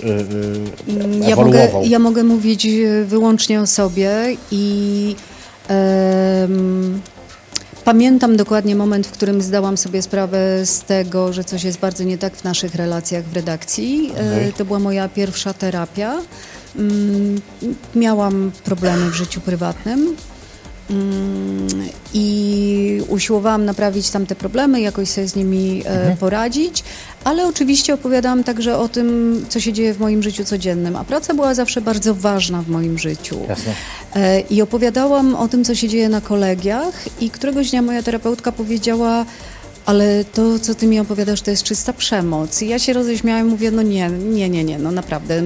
ewoluował? Ja mogę mówić wyłącznie o sobie i pamiętam dokładnie moment, w którym zdałam sobie sprawę z tego, że coś jest bardzo nie tak w naszych relacjach w redakcji. To była moja pierwsza terapia. Miałam problemy w życiu prywatnym. I usiłowałam naprawić tamte problemy, jakoś sobie z nimi poradzić, ale oczywiście opowiadałam także o tym, co się dzieje w moim życiu codziennym, a praca była zawsze bardzo ważna w moim życiu. Jasne. I opowiadałam o tym, co się dzieje na kolegiach i któregoś dnia moja terapeutka powiedziała: ale to, co ty mi opowiadasz, to jest czysta przemoc. I ja się roześmiałam i mówię, no nie, no naprawdę.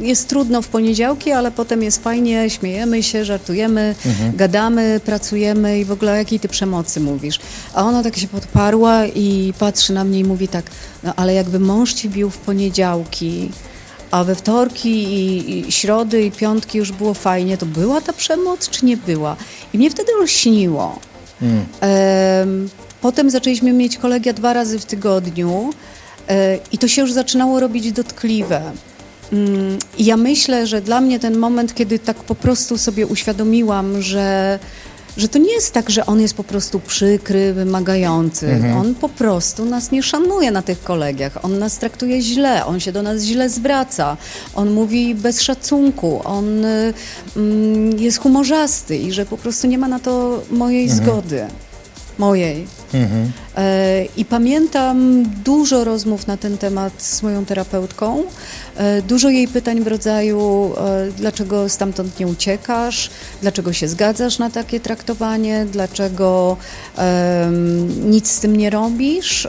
Jest trudno w poniedziałki, ale potem jest fajnie, śmiejemy się, żartujemy, gadamy, pracujemy i w ogóle o jakiej ty przemocy mówisz? A ona tak się podparła i patrzy na mnie i mówi tak, no ale jakby mąż ci bił w poniedziałki, a we wtorki i środy i piątki już było fajnie, to była ta przemoc czy nie była? I mnie wtedy olśniło. Potem zaczęliśmy mieć kolegia 2 razy w tygodniu i to się już zaczynało robić dotkliwe. I ja myślę, że dla mnie ten moment, kiedy tak po prostu sobie uświadomiłam, że to nie jest tak, że on jest po prostu przykry, wymagający. On po prostu nas nie szanuje na tych kolegiach. On nas traktuje źle, on się do nas źle zwraca. On mówi bez szacunku, on jest humorzasty i że po prostu nie ma na to mojej zgody. I pamiętam dużo rozmów na ten temat z moją terapeutką, dużo jej pytań w rodzaju dlaczego stamtąd nie uciekasz, dlaczego się zgadzasz na takie traktowanie, dlaczego nic z tym nie robisz.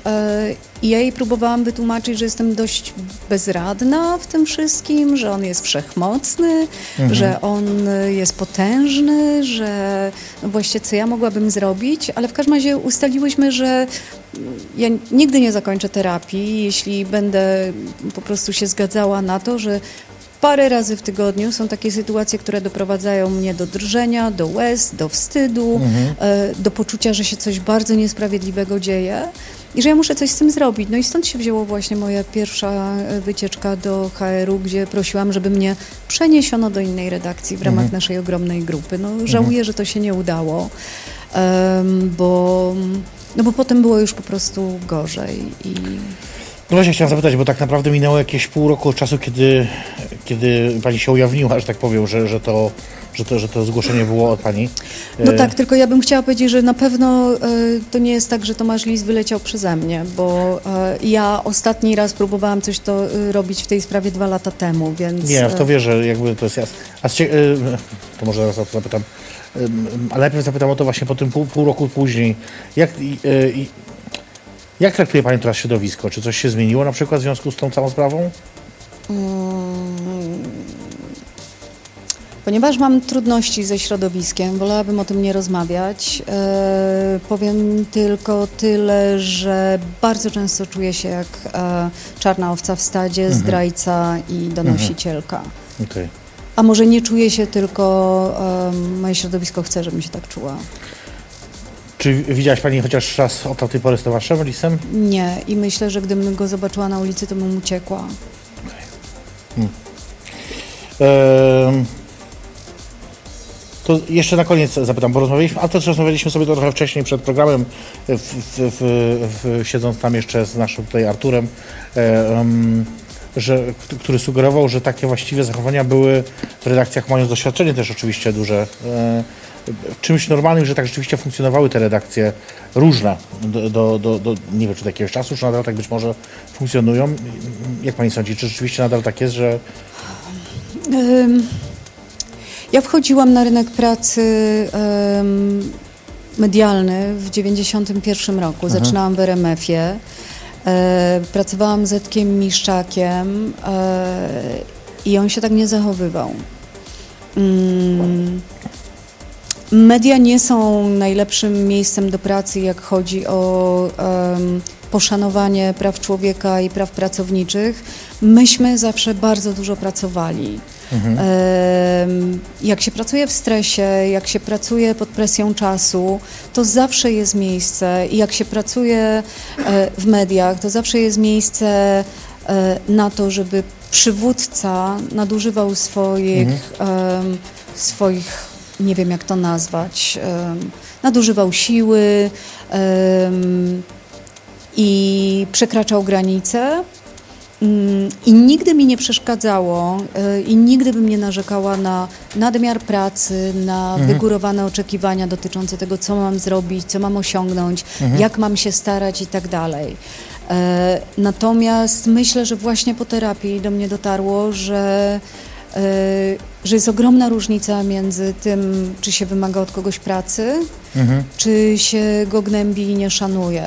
I ja jej próbowałam wytłumaczyć, że jestem dość bezradna w tym wszystkim, że on jest wszechmocny, że on jest potężny, że no właściwie co ja mogłabym zrobić, ale w każdym razie ustaliłyśmy, że ja nigdy nie zakończę terapii, jeśli będę po prostu się zgadzała na to, że parę razy w tygodniu są takie sytuacje, które doprowadzają mnie do drżenia, do łez, do wstydu, do poczucia, że się coś bardzo niesprawiedliwego dzieje i że ja muszę coś z tym zrobić. No i stąd się wzięło właśnie moja pierwsza wycieczka do HR-u, gdzie prosiłam, żeby mnie przeniesiono do innej redakcji w ramach naszej ogromnej grupy. No żałuję, że to się nie udało, bo potem było już po prostu gorzej. No właśnie chciałem zapytać, bo tak naprawdę minęło jakieś pół roku od czasu, kiedy pani się ujawniła, że tak powiem, że to zgłoszenie było od pani. No tak, tylko ja bym chciała powiedzieć, że na pewno to nie jest tak, że Tomasz Lis wyleciał przeze mnie, bo ja ostatni raz próbowałam coś to robić w tej sprawie 2 lata temu, więc... Nie, w to wierzę, jakby to jest jasne. To może zaraz o to zapytam, ale najpierw zapytam o to właśnie po tym pół roku później. Jak traktuje pani teraz środowisko? Czy coś się zmieniło na przykład w związku z tą całą sprawą? Ponieważ mam trudności ze środowiskiem, wolałabym o tym nie rozmawiać. Powiem tylko tyle, że bardzo często czuję się jak czarna owca w stadzie, zdrajca i donosicielka. Okay. A może nie czuję się, tylko moje środowisko chce, żebym się tak czuła. Czy widziałaś pani chociaż raz od tej pory z Tomaszem Lisem? Nie i myślę, że gdybym go zobaczyła na ulicy, to bym uciekła. To jeszcze na koniec zapytam, bo rozmawialiśmy, a też rozmawialiśmy sobie trochę wcześniej przed programem, siedząc tam jeszcze z naszym tutaj Arturem, który sugerował, że takie właściwie zachowania były w redakcjach, mając doświadczenie też oczywiście duże, czymś normalnym, że tak rzeczywiście funkcjonowały te redakcje różne do nie wiem, czy do jakiegoś czasu, czy nadal tak być może funkcjonują. Jak pani sądzi, czy rzeczywiście nadal tak jest, że... Ja wchodziłam na rynek pracy medialny w 1991 roku. Aha. Zaczynałam w RMF-ie. Pracowałam z Edkiem Miszczakiem i on się tak nie zachowywał. Media nie są najlepszym miejscem do pracy, jak chodzi o poszanowanie praw człowieka i praw pracowniczych. Myśmy zawsze bardzo dużo pracowali. Mhm. Jak się pracuje w stresie, jak się pracuje pod presją czasu, to zawsze jest miejsce. I jak się pracuje w mediach, to zawsze jest miejsce na to, żeby przywódca nadużywał swoich, nie wiem jak to nazwać, nadużywał siły i przekraczał granice. I nigdy mi nie przeszkadzało i nigdy bym nie narzekała na nadmiar pracy, na wygórowane oczekiwania dotyczące tego, co mam zrobić, co mam osiągnąć, jak mam się starać i tak dalej. Natomiast myślę, że właśnie po terapii do mnie dotarło, że jest ogromna różnica między tym, czy się wymaga od kogoś pracy, czy się go gnębi i nie szanuje.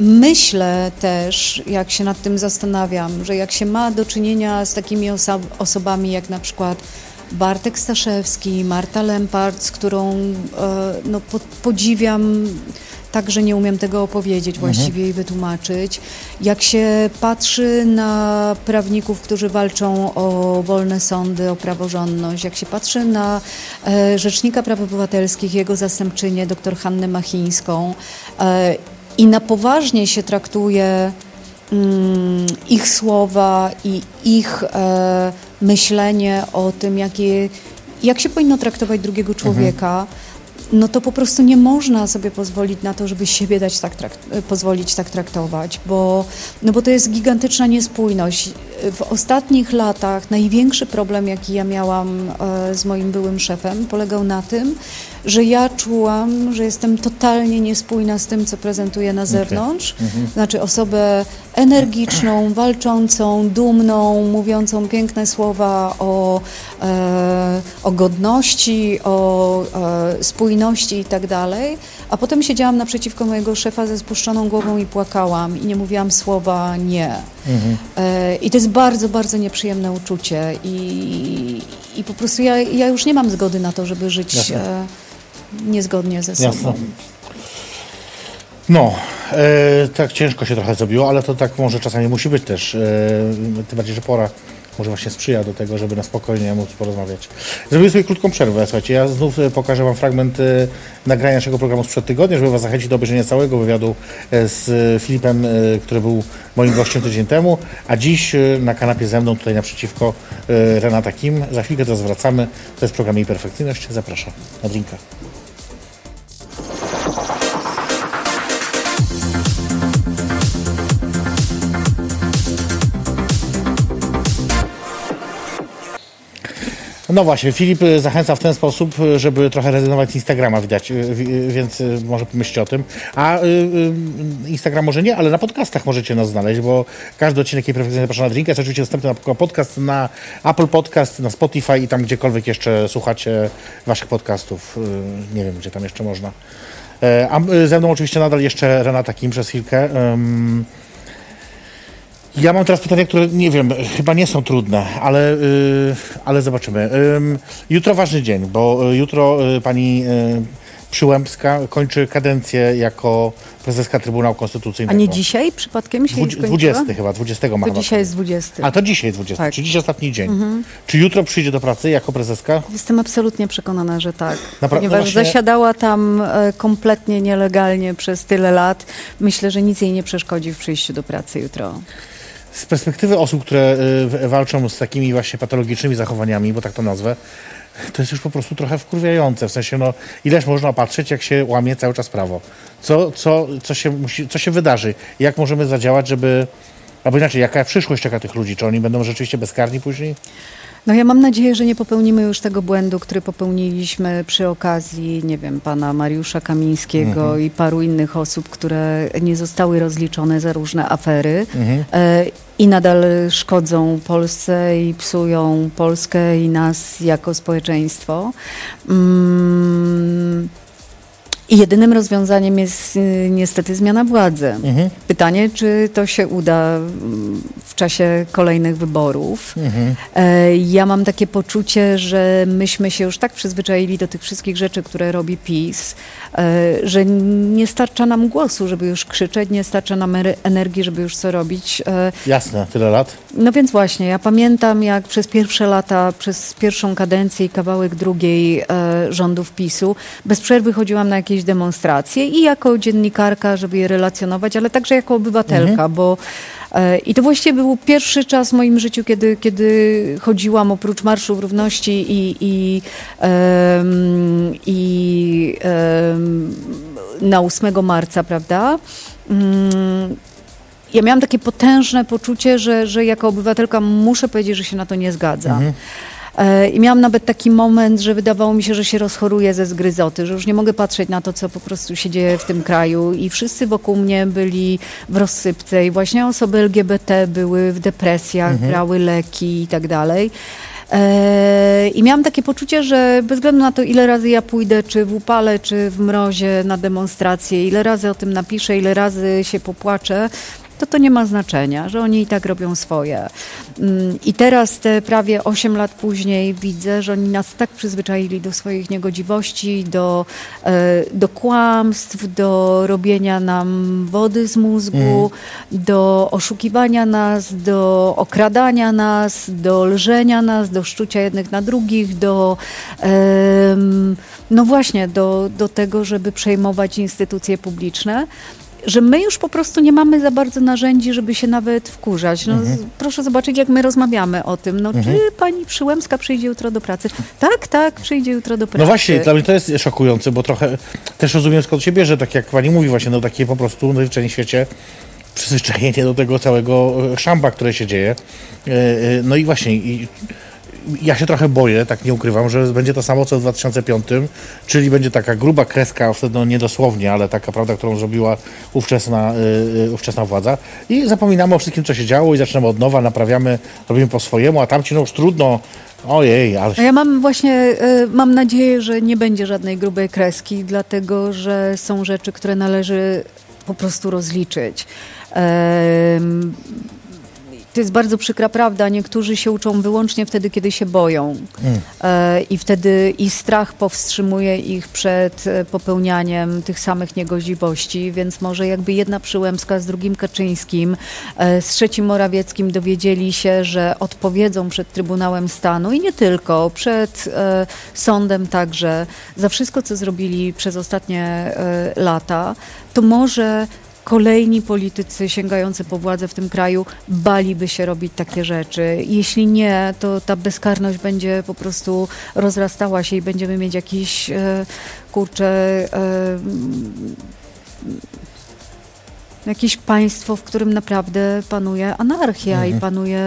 Myślę też, jak się nad tym zastanawiam, że jak się ma do czynienia z takimi osobami jak na przykład Bartek Staszewski, Marta Lempart, z którą podziwiam, tak, że nie umiem tego opowiedzieć właściwie i wytłumaczyć. Jak się patrzy na prawników, którzy walczą o wolne sądy, o praworządność, jak się patrzy na Rzecznika Praw Obywatelskich, jego zastępczynię, dr Hannę Machińską i na poważnie się traktuje ich słowa i ich myślenie o tym, jak się powinno traktować drugiego człowieka, no to po prostu nie można sobie pozwolić na to, żeby siebie dać pozwolić tak traktować, bo to jest gigantyczna niespójność. W ostatnich latach największy problem, jaki ja miałam z moim byłym szefem, polegał na tym, że ja czułam, że jestem totalnie niespójna z tym, co prezentuję na zewnątrz. Znaczy osobę energiczną, walczącą, dumną, mówiącą piękne słowa o godności, o spójności i tak dalej. A potem siedziałam naprzeciwko mojego szefa ze spuszczoną głową i płakałam i nie mówiłam słowa nie. I to jest bardzo, bardzo nieprzyjemne uczucie i po prostu ja już nie mam zgody na to, żeby żyć niezgodnie ze sobą. Jasne. No, tak ciężko się trochę zrobiło, ale to tak może czasami musi być też, tym bardziej, że pora może właśnie sprzyja do tego, żeby na spokojnie móc porozmawiać. Zrobię sobie krótką przerwę, słuchajcie, ja znów pokażę wam fragment nagrania naszego programu sprzed tygodnia, żeby was zachęcić do obejrzenia całego wywiadu z Filipem, który był moim gościem tydzień temu, a dziś na kanapie ze mną, tutaj naprzeciwko, Renata Kim. Za chwilkę teraz wracamy, to jest program Jej Perfekcyjność, zapraszam na drinka. No właśnie, Filip zachęca w ten sposób, żeby trochę rezygnować z Instagrama, widać, więc może pomyślcie o tym. A Instagram może nie, ale na podcastach możecie nas znaleźć, bo każdy odcinek Jej Perfekcyjności zaprasza na drinka jest oczywiście dostępny na podcast, na Apple Podcast, na Spotify i tam gdziekolwiek jeszcze słuchacie waszych podcastów. Nie wiem, gdzie tam jeszcze można. A ze mną oczywiście nadal jeszcze Renata Kim przez chwilkę. Ja mam teraz pytania, które nie wiem, chyba nie są trudne, ale zobaczymy. Jutro ważny dzień, bo jutro pani Przyłębska kończy kadencję jako prezeska Trybunału Konstytucyjnego. A nie dzisiaj? Przypadkiem się kończyła? 20 chyba, 20 marca. To dzisiaj jest 20. A to dzisiaj jest 20, tak. Czyli dziś ostatni dzień. Czy jutro przyjdzie do pracy jako prezeska? Jestem absolutnie przekonana, że tak. Ponieważ właśnie... zasiadała tam kompletnie nielegalnie przez tyle lat. Myślę, że nic jej nie przeszkodzi w przyjściu do pracy jutro. Z perspektywy osób, które walczą z takimi właśnie patologicznymi zachowaniami, bo tak to nazwę, to jest już po prostu trochę wkurwiające. W sensie, no, ileż można patrzeć, jak się łamie cały czas prawo. Co się wydarzy? Jak możemy zadziałać, żeby... Albo inaczej, jaka przyszłość czeka tych ludzi? Czy oni będą rzeczywiście bezkarni później? No ja mam nadzieję, że nie popełnimy już tego błędu, który popełniliśmy przy okazji, nie wiem, pana Mariusza Kamińskiego i paru innych osób, które nie zostały rozliczone za różne afery i nadal szkodzą Polsce i psują Polskę i nas jako społeczeństwo. I jedynym rozwiązaniem jest niestety zmiana władzy. Pytanie, czy to się uda w czasie kolejnych wyborów. Ja mam takie poczucie, że myśmy się już tak przyzwyczaili do tych wszystkich rzeczy, które robi PiS, że nie starcza nam głosu, żeby już krzyczeć, nie starcza nam energii, żeby już co robić. Jasne, tyle lat. No więc właśnie, ja pamiętam, jak przez pierwsze lata, przez pierwszą kadencję i kawałek drugiej rządów PiS-u, bez przerwy chodziłam na jakieś demonstracje i jako dziennikarka, żeby je relacjonować, ale także jako obywatelka, bo i to właściwie był pierwszy czas w moim życiu, kiedy chodziłam oprócz Marszu Równości na 8 marca, prawda? Ja miałam takie potężne poczucie, że jako obywatelka muszę powiedzieć, że się na to nie zgadzam. I miałam nawet taki moment, że wydawało mi się, że się rozchoruję ze zgryzoty, że już nie mogę patrzeć na to, co po prostu się dzieje w tym kraju i wszyscy wokół mnie byli w rozsypce i właśnie osoby LGBT były w depresjach, brały leki i tak dalej. I miałam takie poczucie, że bez względu na to, ile razy ja pójdę, czy w upale, czy w mrozie na demonstrację, ile razy o tym napiszę, ile razy się popłaczę, to nie ma znaczenia, że oni i tak robią swoje. I teraz te prawie 8 lat później widzę, że oni nas tak przyzwyczaili do swoich niegodziwości, do kłamstw, do robienia nam wody z mózgu, do oszukiwania nas, do okradania nas, do lżenia nas, do szczucia jednych na drugich, do tego, żeby przejmować instytucje publiczne, że my już po prostu nie mamy za bardzo narzędzi, żeby się nawet wkurzać. No, proszę zobaczyć, jak my rozmawiamy o tym. No, czy pani Przyłębska przyjdzie jutro do pracy? Tak, przyjdzie jutro do pracy. No właśnie, dla mnie to jest szokujące, bo trochę też rozumiem, skąd się bierze, tak jak pani mówi właśnie, no takie po prostu na życzeniu świecie przyzwyczajenie do tego całego szamba, które się dzieje. No i właśnie... Ja się trochę boję, tak nie ukrywam, że będzie to samo co w 2005, czyli będzie taka gruba kreska, wtedy no niedosłownie, ale taka prawda, którą zrobiła ówczesna władza i zapominamy o wszystkim, co się działo i zaczynamy od nowa, naprawiamy, robimy po swojemu, a tamci no już trudno, ojej. Ale... Ja mam nadzieję, że nie będzie żadnej grubej kreski, dlatego że są rzeczy, które należy po prostu rozliczyć. To jest bardzo przykra prawda. Niektórzy się uczą wyłącznie wtedy, kiedy się boją. I wtedy i strach powstrzymuje ich przed popełnianiem tych samych niegodziwości, więc może jakby jedna Przyłębska z drugim Kaczyńskim, z trzecim Morawieckim dowiedzieli się, że odpowiedzą przed Trybunałem Stanu i nie tylko, przed sądem także za wszystko, co zrobili przez ostatnie lata, to może... Kolejni politycy sięgający po władzę w tym kraju baliby się robić takie rzeczy. Jeśli nie, to ta bezkarność będzie po prostu rozrastała się i będziemy mieć jakiś, jakieś państwo, w którym naprawdę panuje anarchia i panuje...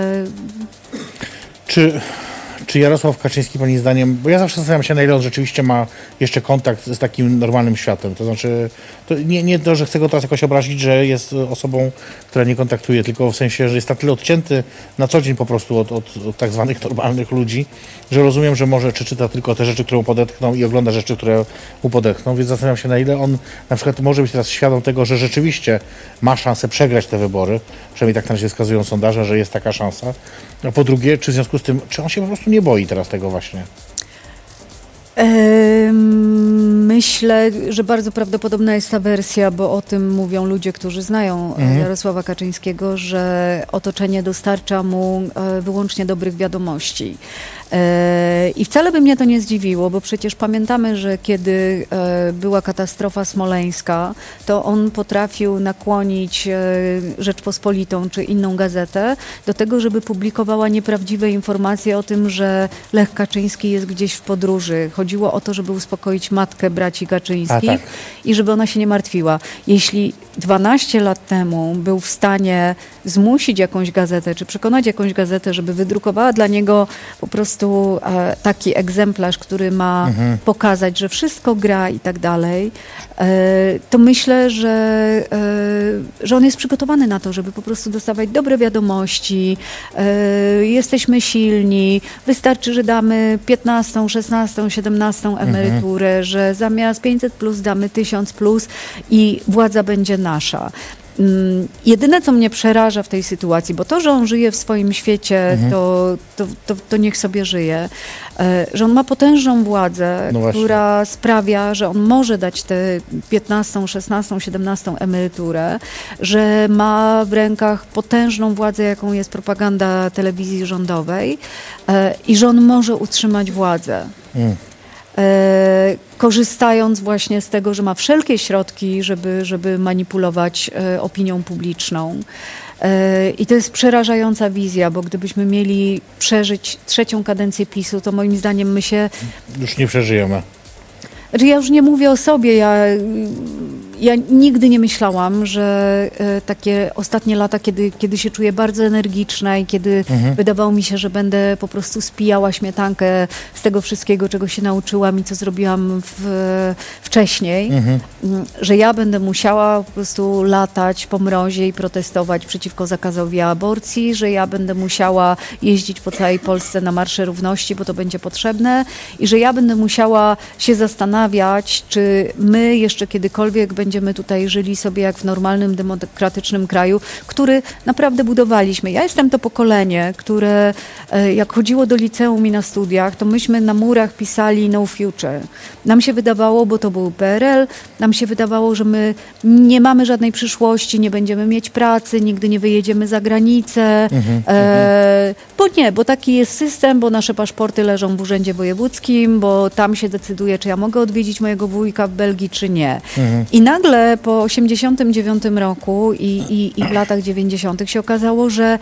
Czy Jarosław Kaczyński, pani zdaniem, bo ja zawsze zastanawiam się, na ile on rzeczywiście ma jeszcze kontakt z takim normalnym światem, to znaczy, to nie to, że chcę go teraz jakoś obrazić, że jest osobą, która nie kontaktuje, tylko w sensie, że jest na tyle odcięty na co dzień po prostu od tak zwanych normalnych ludzi, że rozumiem, że może czy czyta tylko te rzeczy, które mu podetchną i ogląda rzeczy, które mu podetchną, więc zastanawiam się, na ile on na przykład może być teraz świadom tego, że rzeczywiście ma szansę przegrać te wybory, przynajmniej tak na razie wskazują sondaże, że jest taka szansa, a po drugie, czy w związku z tym, czy on się po prostu nie boi teraz tego właśnie? Myślę, że bardzo prawdopodobna jest ta wersja, bo o tym mówią ludzie, którzy znają Jarosława Kaczyńskiego, że otoczenie dostarcza mu wyłącznie dobrych wiadomości. I wcale by mnie to nie zdziwiło, bo przecież pamiętamy, że kiedy była katastrofa smoleńska, to on potrafił nakłonić Rzeczpospolitą czy inną gazetę do tego, żeby publikowała nieprawdziwe informacje o tym, że Lech Kaczyński jest gdzieś w podróży. Chodziło o to, żeby uspokoić matkę braci Kaczyńskich i żeby ona się nie martwiła. Jeśli 12 lat temu był w stanie zmusić jakąś gazetę, czy przekonać jakąś gazetę, żeby wydrukowała dla niego po prostu taki egzemplarz, który ma pokazać, że wszystko gra i tak dalej, to myślę, że on jest przygotowany na to, żeby po prostu dostawać dobre wiadomości, jesteśmy silni, wystarczy, że damy 15, 16, 17 emeryturę, że zamiast 500+ damy 1000+ i władza będzie nasza. Jedyne, co mnie przeraża w tej sytuacji, bo to, że on żyje w swoim świecie, to niech sobie żyje, że on ma potężną władzę, która sprawia, że on może dać tę 15, 16, 17 emeryturę, że ma w rękach potężną władzę, jaką jest propaganda telewizji rządowej i że on może utrzymać władzę. Korzystając właśnie z tego, że ma wszelkie środki, żeby manipulować opinią publiczną. I to jest przerażająca wizja, bo gdybyśmy mieli przeżyć trzecią kadencję PiS-u, to moim zdaniem my się... Już nie przeżyjemy. Znaczy, ja już nie mówię o sobie, ja nigdy nie myślałam, że takie ostatnie lata, kiedy się czuję bardzo energiczna i kiedy wydawało mi się, że będę po prostu spijała śmietankę z tego wszystkiego, czego się nauczyłam i co zrobiłam wcześniej, że ja będę musiała po prostu latać po mrozie i protestować przeciwko zakazowi aborcji, że ja będę musiała jeździć po całej Polsce na marsze równości, bo to będzie potrzebne i że ja będę musiała się zastanawiać, czy my jeszcze kiedykolwiek będziemy tutaj żyli sobie jak w normalnym, demokratycznym kraju, który naprawdę budowaliśmy. Ja jestem to pokolenie, które jak chodziło do liceum i na studiach, to myśmy na murach pisali no future. Nam się wydawało, bo to był PRL, nam się wydawało, że my nie mamy żadnej przyszłości, nie będziemy mieć pracy, nigdy nie wyjedziemy za granicę, bo taki jest system, bo nasze paszporty leżą w urzędzie wojewódzkim, bo tam się decyduje, czy ja mogę odwiedzić mojego wujka w Belgii, czy nie. I nagle po 89 roku i w latach 90 się okazało, że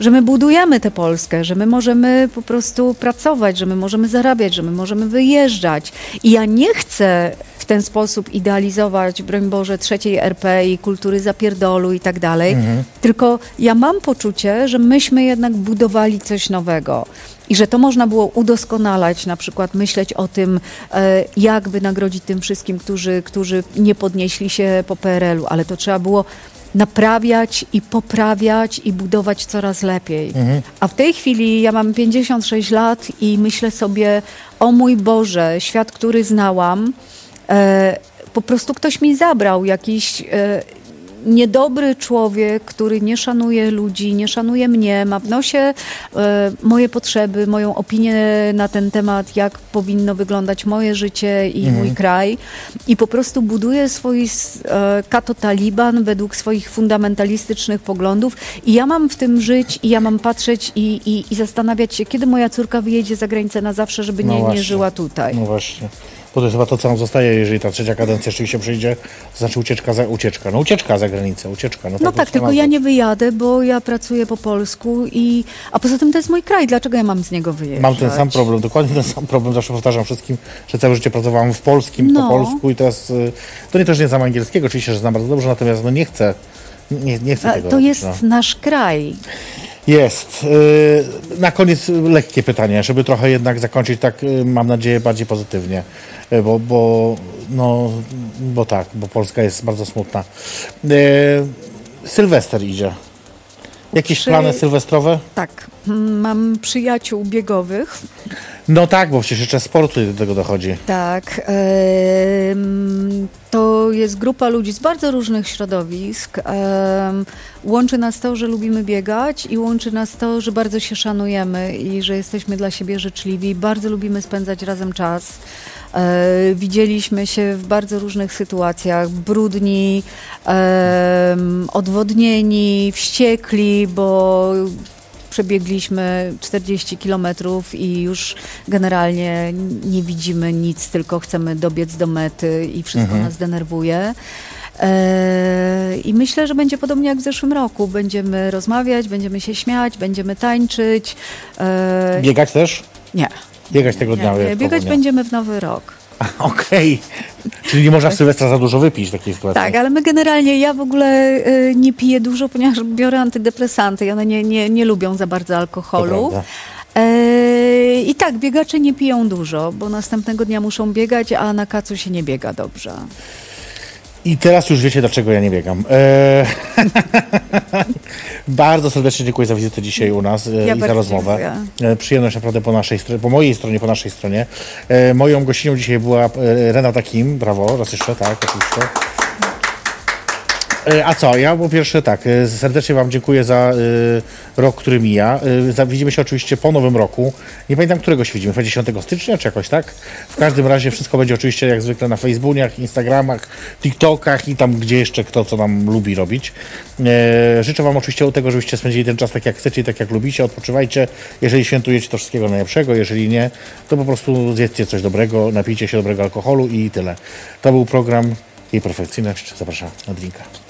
my budujemy tę Polskę, że my możemy po prostu pracować, że my możemy zarabiać, że my możemy wyjeżdżać. I ja nie chcę w ten sposób idealizować, broń Boże, trzeciej RP i kultury zapierdolu i tak dalej, tylko ja mam poczucie, że myśmy jednak budowali coś nowego. I że to można było udoskonalać, na przykład myśleć o tym, jak wynagrodzić tym wszystkim, którzy nie podnieśli się po PRL-u, ale to trzeba było naprawiać i poprawiać i budować coraz lepiej. A w tej chwili ja mam 56 lat i myślę sobie, o mój Boże, świat, który znałam, po prostu ktoś mi zabrał jakiś... niedobry człowiek, który nie szanuje ludzi, nie szanuje mnie, ma w nosie moje potrzeby, moją opinię na ten temat, jak powinno wyglądać moje życie i mój kraj. I po prostu buduje swój kato-taliban według swoich fundamentalistycznych poglądów. I ja mam w tym żyć i ja mam patrzeć i zastanawiać się, kiedy moja córka wyjedzie za granicę na zawsze, żeby nie żyła tutaj. No właśnie. Bo to jest chyba to, co nam zostaje, jeżeli ta trzecia kadencja rzeczywiście przyjdzie, to znaczy ucieczka. No ucieczka za granicę, ucieczka. No tak, tylko ja nie wyjadę, bo ja pracuję po polsku a poza tym to jest mój kraj, dlaczego ja mam z niego wyjeżdżać? Mam ten sam problem, dokładnie ten sam problem, zawsze powtarzam wszystkim, że całe życie pracowałam w polskim, po polsku i teraz, to nie też nie znam angielskiego, oczywiście, że znam bardzo dobrze, natomiast nie chcę, nie chcę tego. To jest nasz kraj. Jest. Na koniec lekkie pytanie, żeby trochę jednak zakończyć tak, mam nadzieję, bardziej pozytywnie, bo Polska jest bardzo smutna. Sylwester idzie. Jakieś plany sylwestrowe? Tak. Mam przyjaciół biegowych. No tak, bo przecież jeszcze sportu do tego dochodzi. Tak. To jest grupa ludzi z bardzo różnych środowisk. Łączy nas to, że lubimy biegać i łączy nas to, że bardzo się szanujemy i że jesteśmy dla siebie życzliwi. Bardzo lubimy spędzać razem czas. Widzieliśmy się w bardzo różnych sytuacjach, brudni, odwodnieni, wściekli, bo Przebiegliśmy 40 kilometrów i już generalnie nie widzimy nic, tylko chcemy dobiec do mety i wszystko nas denerwuje. I myślę, że będzie podobnie jak w zeszłym roku. Będziemy rozmawiać, będziemy się śmiać, będziemy tańczyć. Biegać też? Nie. Biegać tego dnia? Nie. Biegać będziemy w nowy rok. Okej. Czyli nie można w Sylwestra za dużo wypić w takiej sytuacji. Tak, ale my generalnie, ja w ogóle nie piję dużo, ponieważ biorę antydepresanty i one nie lubią za bardzo alkoholu. I tak, biegacze nie piją dużo, bo następnego dnia muszą biegać, a na kacu się nie biega dobrze. I teraz już wiecie, dlaczego ja nie biegam. Bardzo serdecznie dziękuję za wizytę dzisiaj u nas i za rozmowę. Przyjemność naprawdę po mojej stronie, po naszej stronie. Moją gościnią dzisiaj była Renata Kim. Brawo, raz jeszcze, tak, oczywiście. A co? Ja po pierwsze tak, serdecznie wam dziękuję za rok, który mija. Widzimy się oczywiście po nowym roku. Nie pamiętam, którego się widzimy, 10 stycznia czy jakoś, tak? W każdym razie wszystko będzie oczywiście jak zwykle na Facebookach, Instagramach, TikTokach i tam, gdzie jeszcze kto co nam lubi robić. Życzę wam oczywiście tego, żebyście spędzili ten czas tak jak chcecie i tak jak lubicie. Odpoczywajcie. Jeżeli świętujecie, to wszystkiego najlepszego. Jeżeli nie, to po prostu zjedzcie coś dobrego, napijcie się dobrego alkoholu i tyle. To był program Jej Perfekcyjność. Zapraszam na drinka.